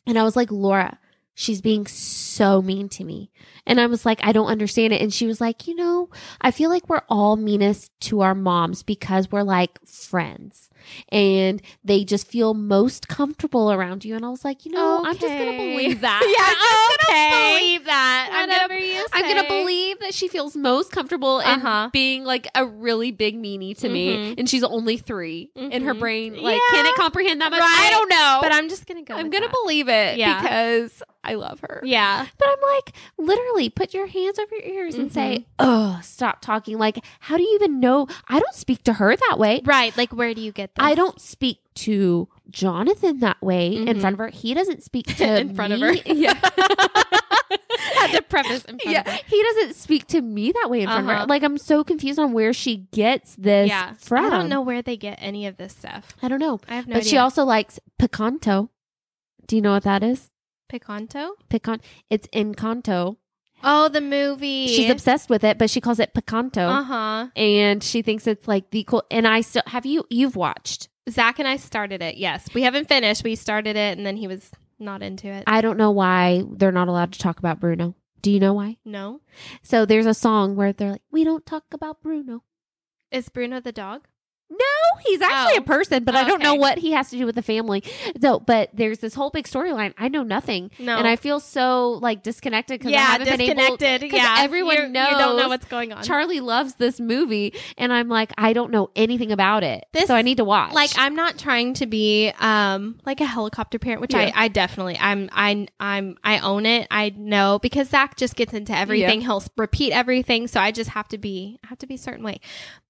And I was like, Laura, she's being so mean to me. And I was like, I don't understand it. And she was like, you know, I feel like we're all meanest to our moms because we're like friends and they just feel most comfortable around you. And I was like, you know, okay. I'm just going to believe that. yeah, I'm okay. going to believe that. Whatever I'm gonna, you say. I'm going to believe that she feels most comfortable in uh-huh. being like a really big meanie to mm-hmm. me. And she's only three mm-hmm. in her brain. Like, yeah. can it comprehend that much? Right. I don't know. But I'm just going to go. I'm going to believe it yeah. because I love her. Yeah. But I'm like, literally put your hands over your ears mm-hmm. and say, oh, stop talking. Like, how do you even know? I don't speak to her that way. Right. Like, where do you get this? I don't speak to Jonathan that way mm-hmm. in front of her. He doesn't speak to in front me. Of her. Yeah. Had to preface in front yeah. of her. He doesn't speak to me that way in front uh-huh. of her. Like, I'm so confused on where she gets this yeah. from. I don't know where they get any of this stuff. I don't know. I have no but idea. But she also likes Picanto. Do you know what that is? Picanto? Picant. It's Encanto. Oh, the movie. She's obsessed with it, but she calls it Picanto. Uh-huh. And she thinks it's like the cool. And I still have you. You've watched. Zach and I started it. Yes. We haven't finished. We started it and then he was not into it. I don't know why they're not allowed to talk about Bruno. Do you know why? No. So there's a song where they're like, we don't talk about Bruno. Is Bruno the dog? No, he's actually oh. a person, but oh, I don't okay. know what he has to do with the family. So, but there's this whole big storyline. I know nothing. No. And I feel so like disconnected because yeah, I haven't been able to. Yeah, everyone You're, knows. You don't know what's going on. Charlie loves this movie. And I'm like, I don't know anything about it. This, so I need to watch. Like, I'm not trying to be um, like a helicopter parent, which yeah. I, I definitely, I'm, I, I'm, I own it. I know because Zach just gets into everything. Yeah. He'll repeat everything. So I just have to be, I have to be a certain way.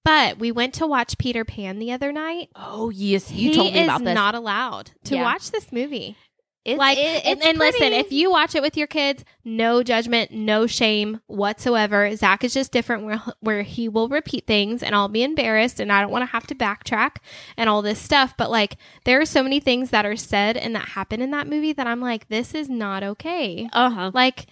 But we went to watch Peter Pan the other night. Oh, yes. You he told me about this. He is not allowed to yeah. watch this movie. It's, like, it, and, and listen, if you watch it with your kids, no judgment, no shame whatsoever. Zach is just different where, where he will repeat things and I'll be embarrassed and I don't want to have to backtrack and all this stuff. But like, there are so many things that are said and that happen in that movie that I'm like, this is not okay. Uh-huh. Like,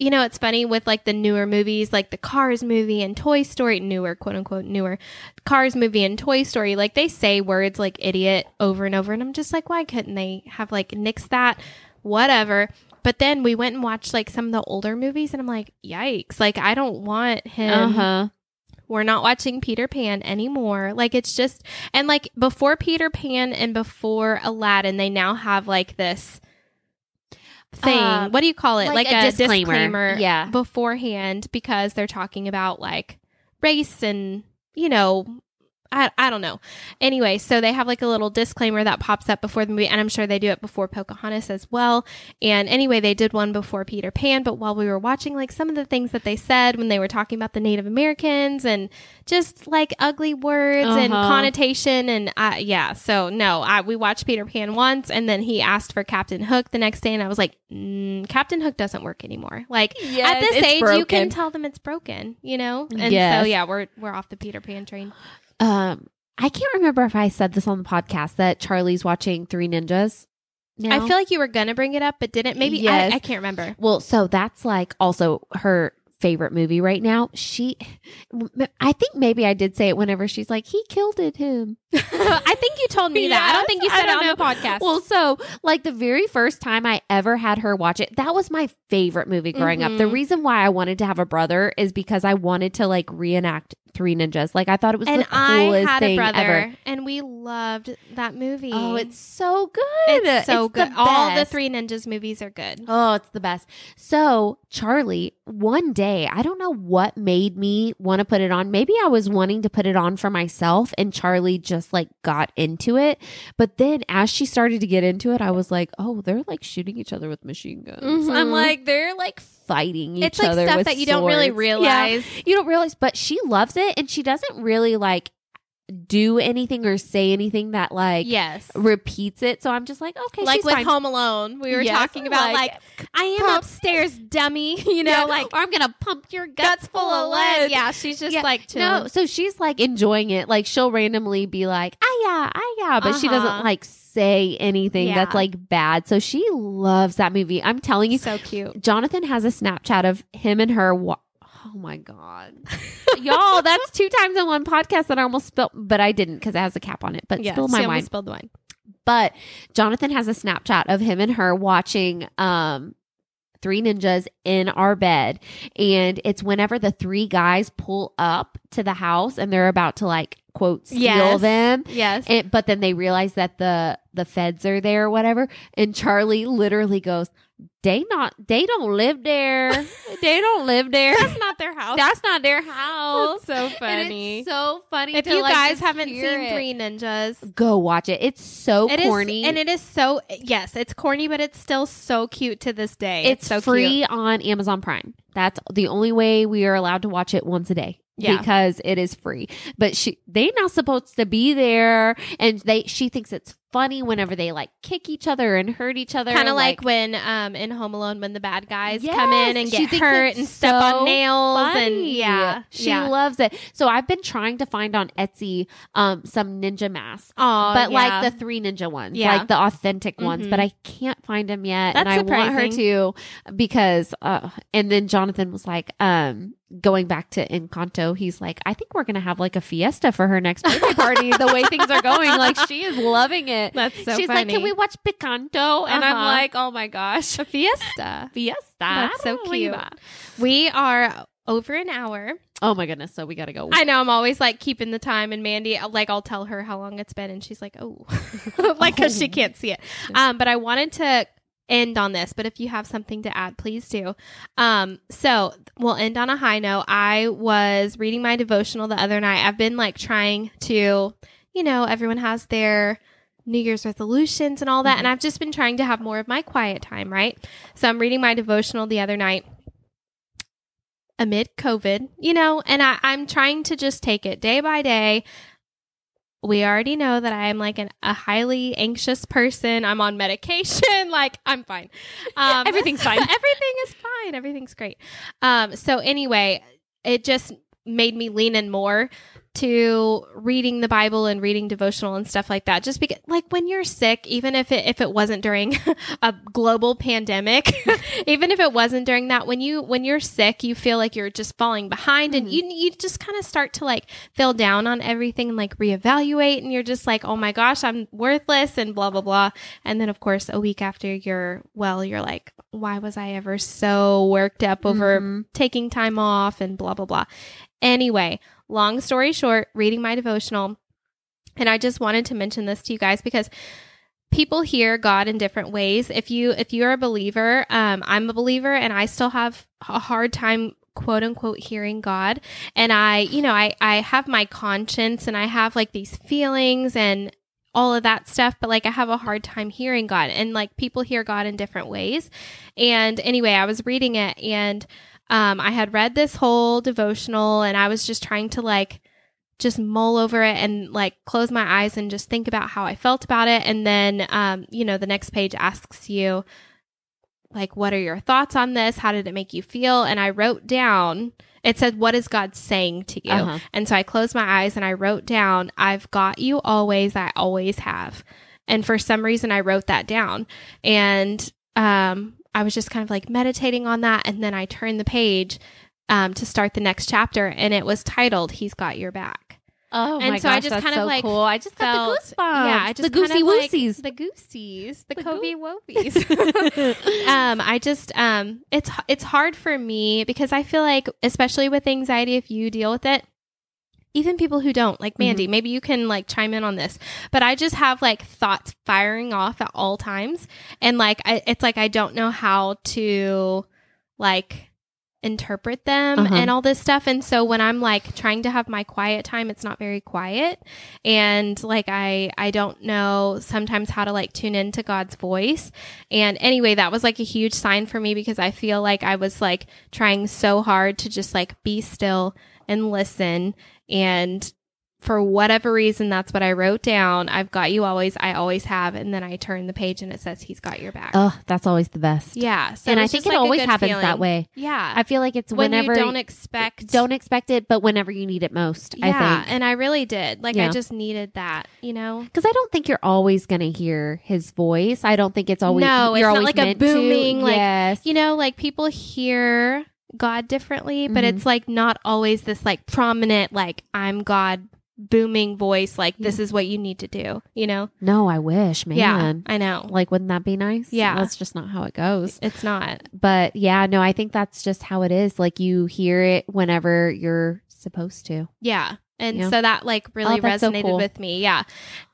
you know, it's funny with like the newer movies, like the Cars movie and Toy Story, newer, quote unquote, newer Cars movie and Toy Story. Like they say words like idiot over and over. And I'm just like, why couldn't they have like nixed that? Whatever. But then we went and watched like some of the older movies and I'm like, yikes. Like I don't want him. Uh-huh. We're not watching Peter Pan anymore. Like it's just, and like before Peter Pan and before Aladdin, they now have like this thing uh, what do you call it like, like a, a disclaimer, disclaimer yeah. beforehand because they're talking about like race and you know I, I don't know. Anyway, so they have like a little disclaimer that pops up before the movie, and I'm sure they do it before Pocahontas as well. And anyway, they did one before Peter Pan, but while we were watching, like some of the things that they said when they were talking about the Native Americans and just like ugly words uh-huh. and connotation and uh, yeah. So no, I, we watched Peter Pan once, and then he asked for Captain Hook the next day, and I was like, mm, Captain Hook doesn't work anymore. Like yes, at this age, broken. You can tell them it's broken, you know? And yes. so yeah, we're we're off the Peter Pan train. Um, I can't remember if I said this on the podcast that Charlie's watching Three Ninjas now. I feel like you were going to bring it up, but didn't. Maybe. Yes. I, I can't remember. Well, so that's like also her favorite movie right now. She, I think maybe I did say it whenever she's like, he killed it him. I think you told me yes, that. I don't think you said it on know. the podcast. Well, so like the very first time I ever had her watch it, that was my favorite movie growing mm-hmm. up. The reason why I wanted to have a brother is because I wanted to like reenact Three Ninjas. Like I thought it was and the coolest I had thing a brother, ever. And we loved that movie. Oh, it's so good. It's so it's good. The All the Three Ninjas movies are good. Oh, it's the best. So Charlie, one day, I don't know what made me want to put it on. Maybe I was wanting to put it on for myself and Charlie just like got into it. But then as she started to get into it, I was like, oh, they're like shooting each other with machine guns. Mm-hmm. I'm like, they're like fighting each it's like other stuff with that you swords. Don't really realize yeah, you don't realize, but she loves it, and she doesn't really like do anything or say anything that like yes repeats it. So I'm just like, okay, like she's with fine. Home Alone we were yes, talking about like, like I am pump. upstairs dummy, you know, yeah, like or I'm gonna pump your guts, guts full of lead. Yeah, she's just yeah, like chilling. No, so she's like enjoying it. Like she'll randomly be like ah yeah ah yeah but uh-huh. she doesn't like say anything yeah. that's like bad. So she loves that movie. I'm telling you, so cute. Jonathan has a Snapchat of him and her wa- oh my god. Y'all, that's two times in one podcast that I almost spilled, but I didn't because it has a cap on it, but yeah, spilled my she wine spilled the wine. But Jonathan has a Snapchat of him and her watching um Three Ninjas in our bed, and it's whenever the three guys pull up to the house and they're about to like quote steal yes. them yes and, but then they realize that the the feds are there or whatever, and Charlie literally goes, they not they don't live there they don't live there that's not their house that's not their house that's so funny. It's so funny if to, you like, guys haven't seen it. Three Ninjas, go watch it. It's so it corny is, and it is so yes it's corny, but it's still so cute to this day. It's, it's so free cute. On Amazon Prime. That's the only way we are allowed to watch it once a day. Yeah. Because it is free. But she they not supposed to be there, and they she thinks it's funny whenever they like kick each other and hurt each other. Kind of like, like when um in Home Alone when the bad guys yes, come in and get hurt and step so on nails funny. And yeah. She yeah. loves it. So I've been trying to find on Etsy um some ninja masks. Oh, but yeah. like the three ninja ones, yeah. like the authentic mm-hmm. ones, but I can't find them yet. That's and I surprising. Want her to because uh and then Jonathan was like um going back to Encanto, he's like, I think we're going to have like a fiesta for her next birthday party the way things are going. Like she is loving it. That's so She's funny. Like, can we watch Picanto? And uh-huh. I'm like, oh my gosh. A fiesta. Fiesta. That's so cute. We are over an hour. Oh my goodness. So we got to go. I know. I'm always like keeping the time, and Mandy, like I'll tell her how long it's been and she's like, oh, like because oh. she can't see it. Um, but I wanted to end on this, but if you have something to add, please do. Um, so we'll end on a high note. I was reading my devotional the other night. I've been like trying to, you know, everyone has their New Year's resolutions and all that. Mm-hmm. And I've just been trying to have more of my quiet time, right? So I'm reading my devotional the other night amid COVID, you know, and I, I'm trying to just take it day by day. We already know that I am like an, a highly anxious person. I'm on medication. Like I'm fine. Um, Everything's fine. Everything is fine. Everything's great. Um, so anyway, it just made me lean in more to reading the Bible and reading devotional and stuff like that. Just because like when you're sick, even if it, if it wasn't during a global pandemic, even if it wasn't during that, when you, when you're sick, you feel like you're just falling behind mm-hmm. and you, you just kind of start to like feel down on everything and like reevaluate. And you're just like, oh my gosh, I'm worthless and blah, blah, blah. And then of course, a week after you're well, you're like, why was I ever so worked up over mm-hmm. taking time off and blah, blah, blah. Anyway, long story short, reading my devotional. And I just wanted to mention this to you guys because people hear God in different ways. If you, if you're a believer, um, I'm a believer and I still have a hard time quote unquote hearing God. And I, you know, I, I have my conscience and I have like these feelings and all of that stuff, but like I have a hard time hearing God, and like people hear God in different ways. And anyway, I was reading it, and um, I had read this whole devotional, and I was just trying to like just mull over it and like close my eyes and just think about how I felt about it. And then, um, you know, the next page asks you like, what are your thoughts on this? How did it make you feel? And I wrote down, it said, what is God saying to you? Uh-huh. And so I closed my eyes and I wrote down, I've got you always, I always have. And for some reason I wrote that down, and um, I was just kind of like meditating on that. And then I turned the page um, to start the next chapter, and it was titled, He's Got Your Back. Oh and my so gosh, I just that's kind of so like cool. I just felt, got the goosebumps. Yeah, I just the goosey woosies. Like, the goosies. The, the Covy Wovies. um, I just, um, it's it's hard for me because I feel like, especially with anxiety, if you deal with it, even people who don't, like Mandy, mm-hmm. maybe you can like chime in on this, but I just have like thoughts firing off at all times. And like, I, it's like, I don't know how to like... interpret them uh-huh. and all this stuff. And so when I'm like trying to have my quiet time, it's not very quiet. And like, I, I don't know sometimes how to like tune into God's voice. And anyway, that was like a huge sign for me, because I feel like I was like trying so hard to just like be still and listen. And for whatever reason, that's what I wrote down. I've got you always, I always have. And then I turn the page and it says, He's got your back. Oh, that's always the best. Yeah. So and I think it like always happens feeling. That way. Yeah. I feel like it's when whenever you don't expect, don't expect it, but whenever you need it most, yeah, I think. And I really did. Like yeah. I just needed that, you know, cause I don't think you're always going to hear his voice. I don't think it's always, no, you're it's always not like a booming, to. Like, yes. you know, like people hear God differently, but mm-hmm. it's like not always this like prominent, like I'm God booming voice, like this is what you need to do, you know? No, I wish, man. Yeah, I know. Like, wouldn't that be nice? Yeah. That's just not how it goes. It's not. But yeah, no, I think that's just how it is. Like you hear it whenever you're supposed to. Yeah. And yeah. so that like really oh, resonated so cool. with me. Yeah.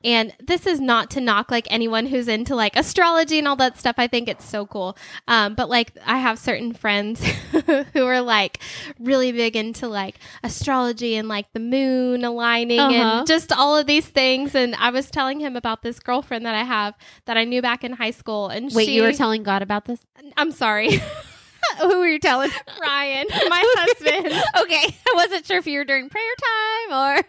And this is not to knock like anyone who's into like astrology and all that stuff. I think it's so cool. Um, but like I have certain friends who are like really big into like astrology and like the moon aligning uh-huh. and just all of these things. And I was telling him about this girlfriend that I have that I knew back in high school. And Wait, she, you were telling God about this? I'm sorry. Who were you telling? Ryan, my husband. Okay. I wasn't sure if you were during prayer time or...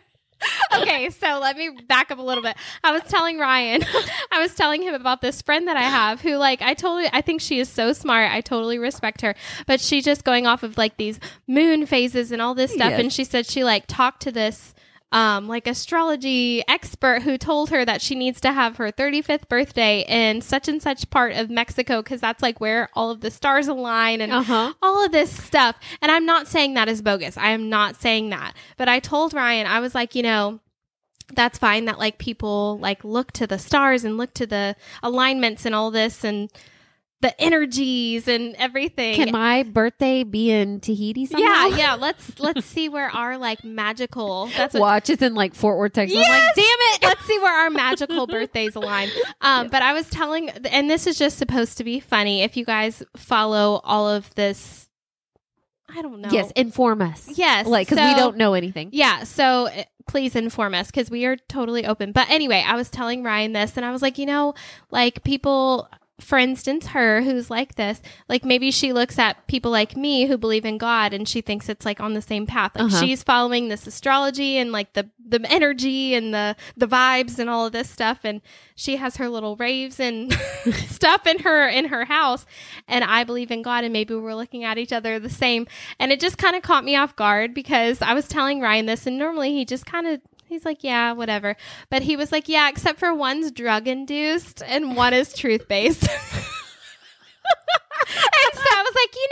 Okay, so let me back up a little bit. I was telling Ryan, I was telling him about this friend that I have who like, I totally, I think she is so smart. I totally respect her, but she's just going off of like these moon phases and all this stuff. Yes. And she said she like talked to this um, like astrology expert who told her that she needs to have her thirty-fifth birthday in such and such part of Mexico, because that's like where all of the stars align and uh-huh. all of this stuff. And I'm not saying that is bogus. I am not saying that. But I told Ryan, I was like, you know, that's fine that like people like look to the stars and look to the alignments and all this and the energies and everything. Can my birthday be in Tahiti somehow? Yeah, yeah. Let's let's see where our like magical that's what, watch is in like Fort Worth, Texas. Yes! I'm like, damn it. Let's see where our magical birthdays align. Um, but I was telling, and this is just supposed to be funny. If you guys follow all of this, I don't know. Yes, inform us. Yes, like because so, we don't know anything. Yeah, so. Please inform us because we are totally open. But anyway, I was telling Ryan this, and I was like, you know, like people. For instance, her who's like this, like maybe she looks at people like me who believe in God and she thinks it's like on the same path. Like uh-huh. she's following this astrology and like the, the energy and the, the vibes and all of this stuff. And she has her little raves and stuff in her, in her house. And I believe in God, and maybe we're looking at each other the same. And it just kind of caught me off guard because I was telling Ryan this, and normally he just kind of, he's like, yeah, whatever. But he was like, yeah, except for one's drug-induced and one is truth-based. And so I was like, you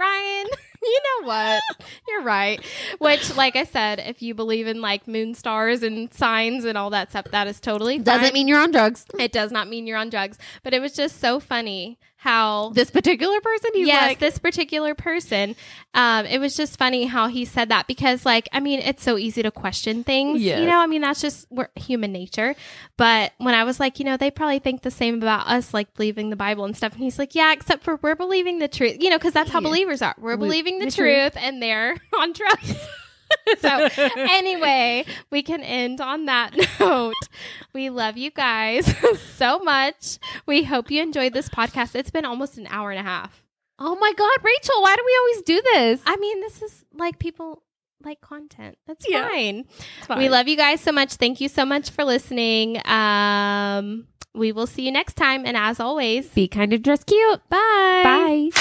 know what, Ryan? You know what? You're right. Which, like I said, if you believe in like moon stars and signs and all that stuff, that is totally fine. Doesn't mean you're on drugs. It does not mean you're on drugs. But it was just so funny how this particular person, he's yes, like, this particular person. Um, it was just funny how he said that because, like, I mean, it's so easy to question things, yes. you know, I mean, that's just we're, human nature. But when I was like, you know, they probably think the same about us, like believing the Bible and stuff. And he's like, yeah, except for we're believing the truth, you know, because that's how yeah. believers are. We're Believe believing the, the truth, truth and they're on drugs. So anyway, we can end on that note. We love you guys so much. We hope you enjoyed this podcast. It's been almost an hour and a half. Oh my God, Rachel, why do we always do this? I mean, this is like people like content. That's yeah. fine. It's fine. We love you guys so much. Thank you so much for listening. Um, we will see you next time. And as always, be kind and dress cute. Bye. Bye.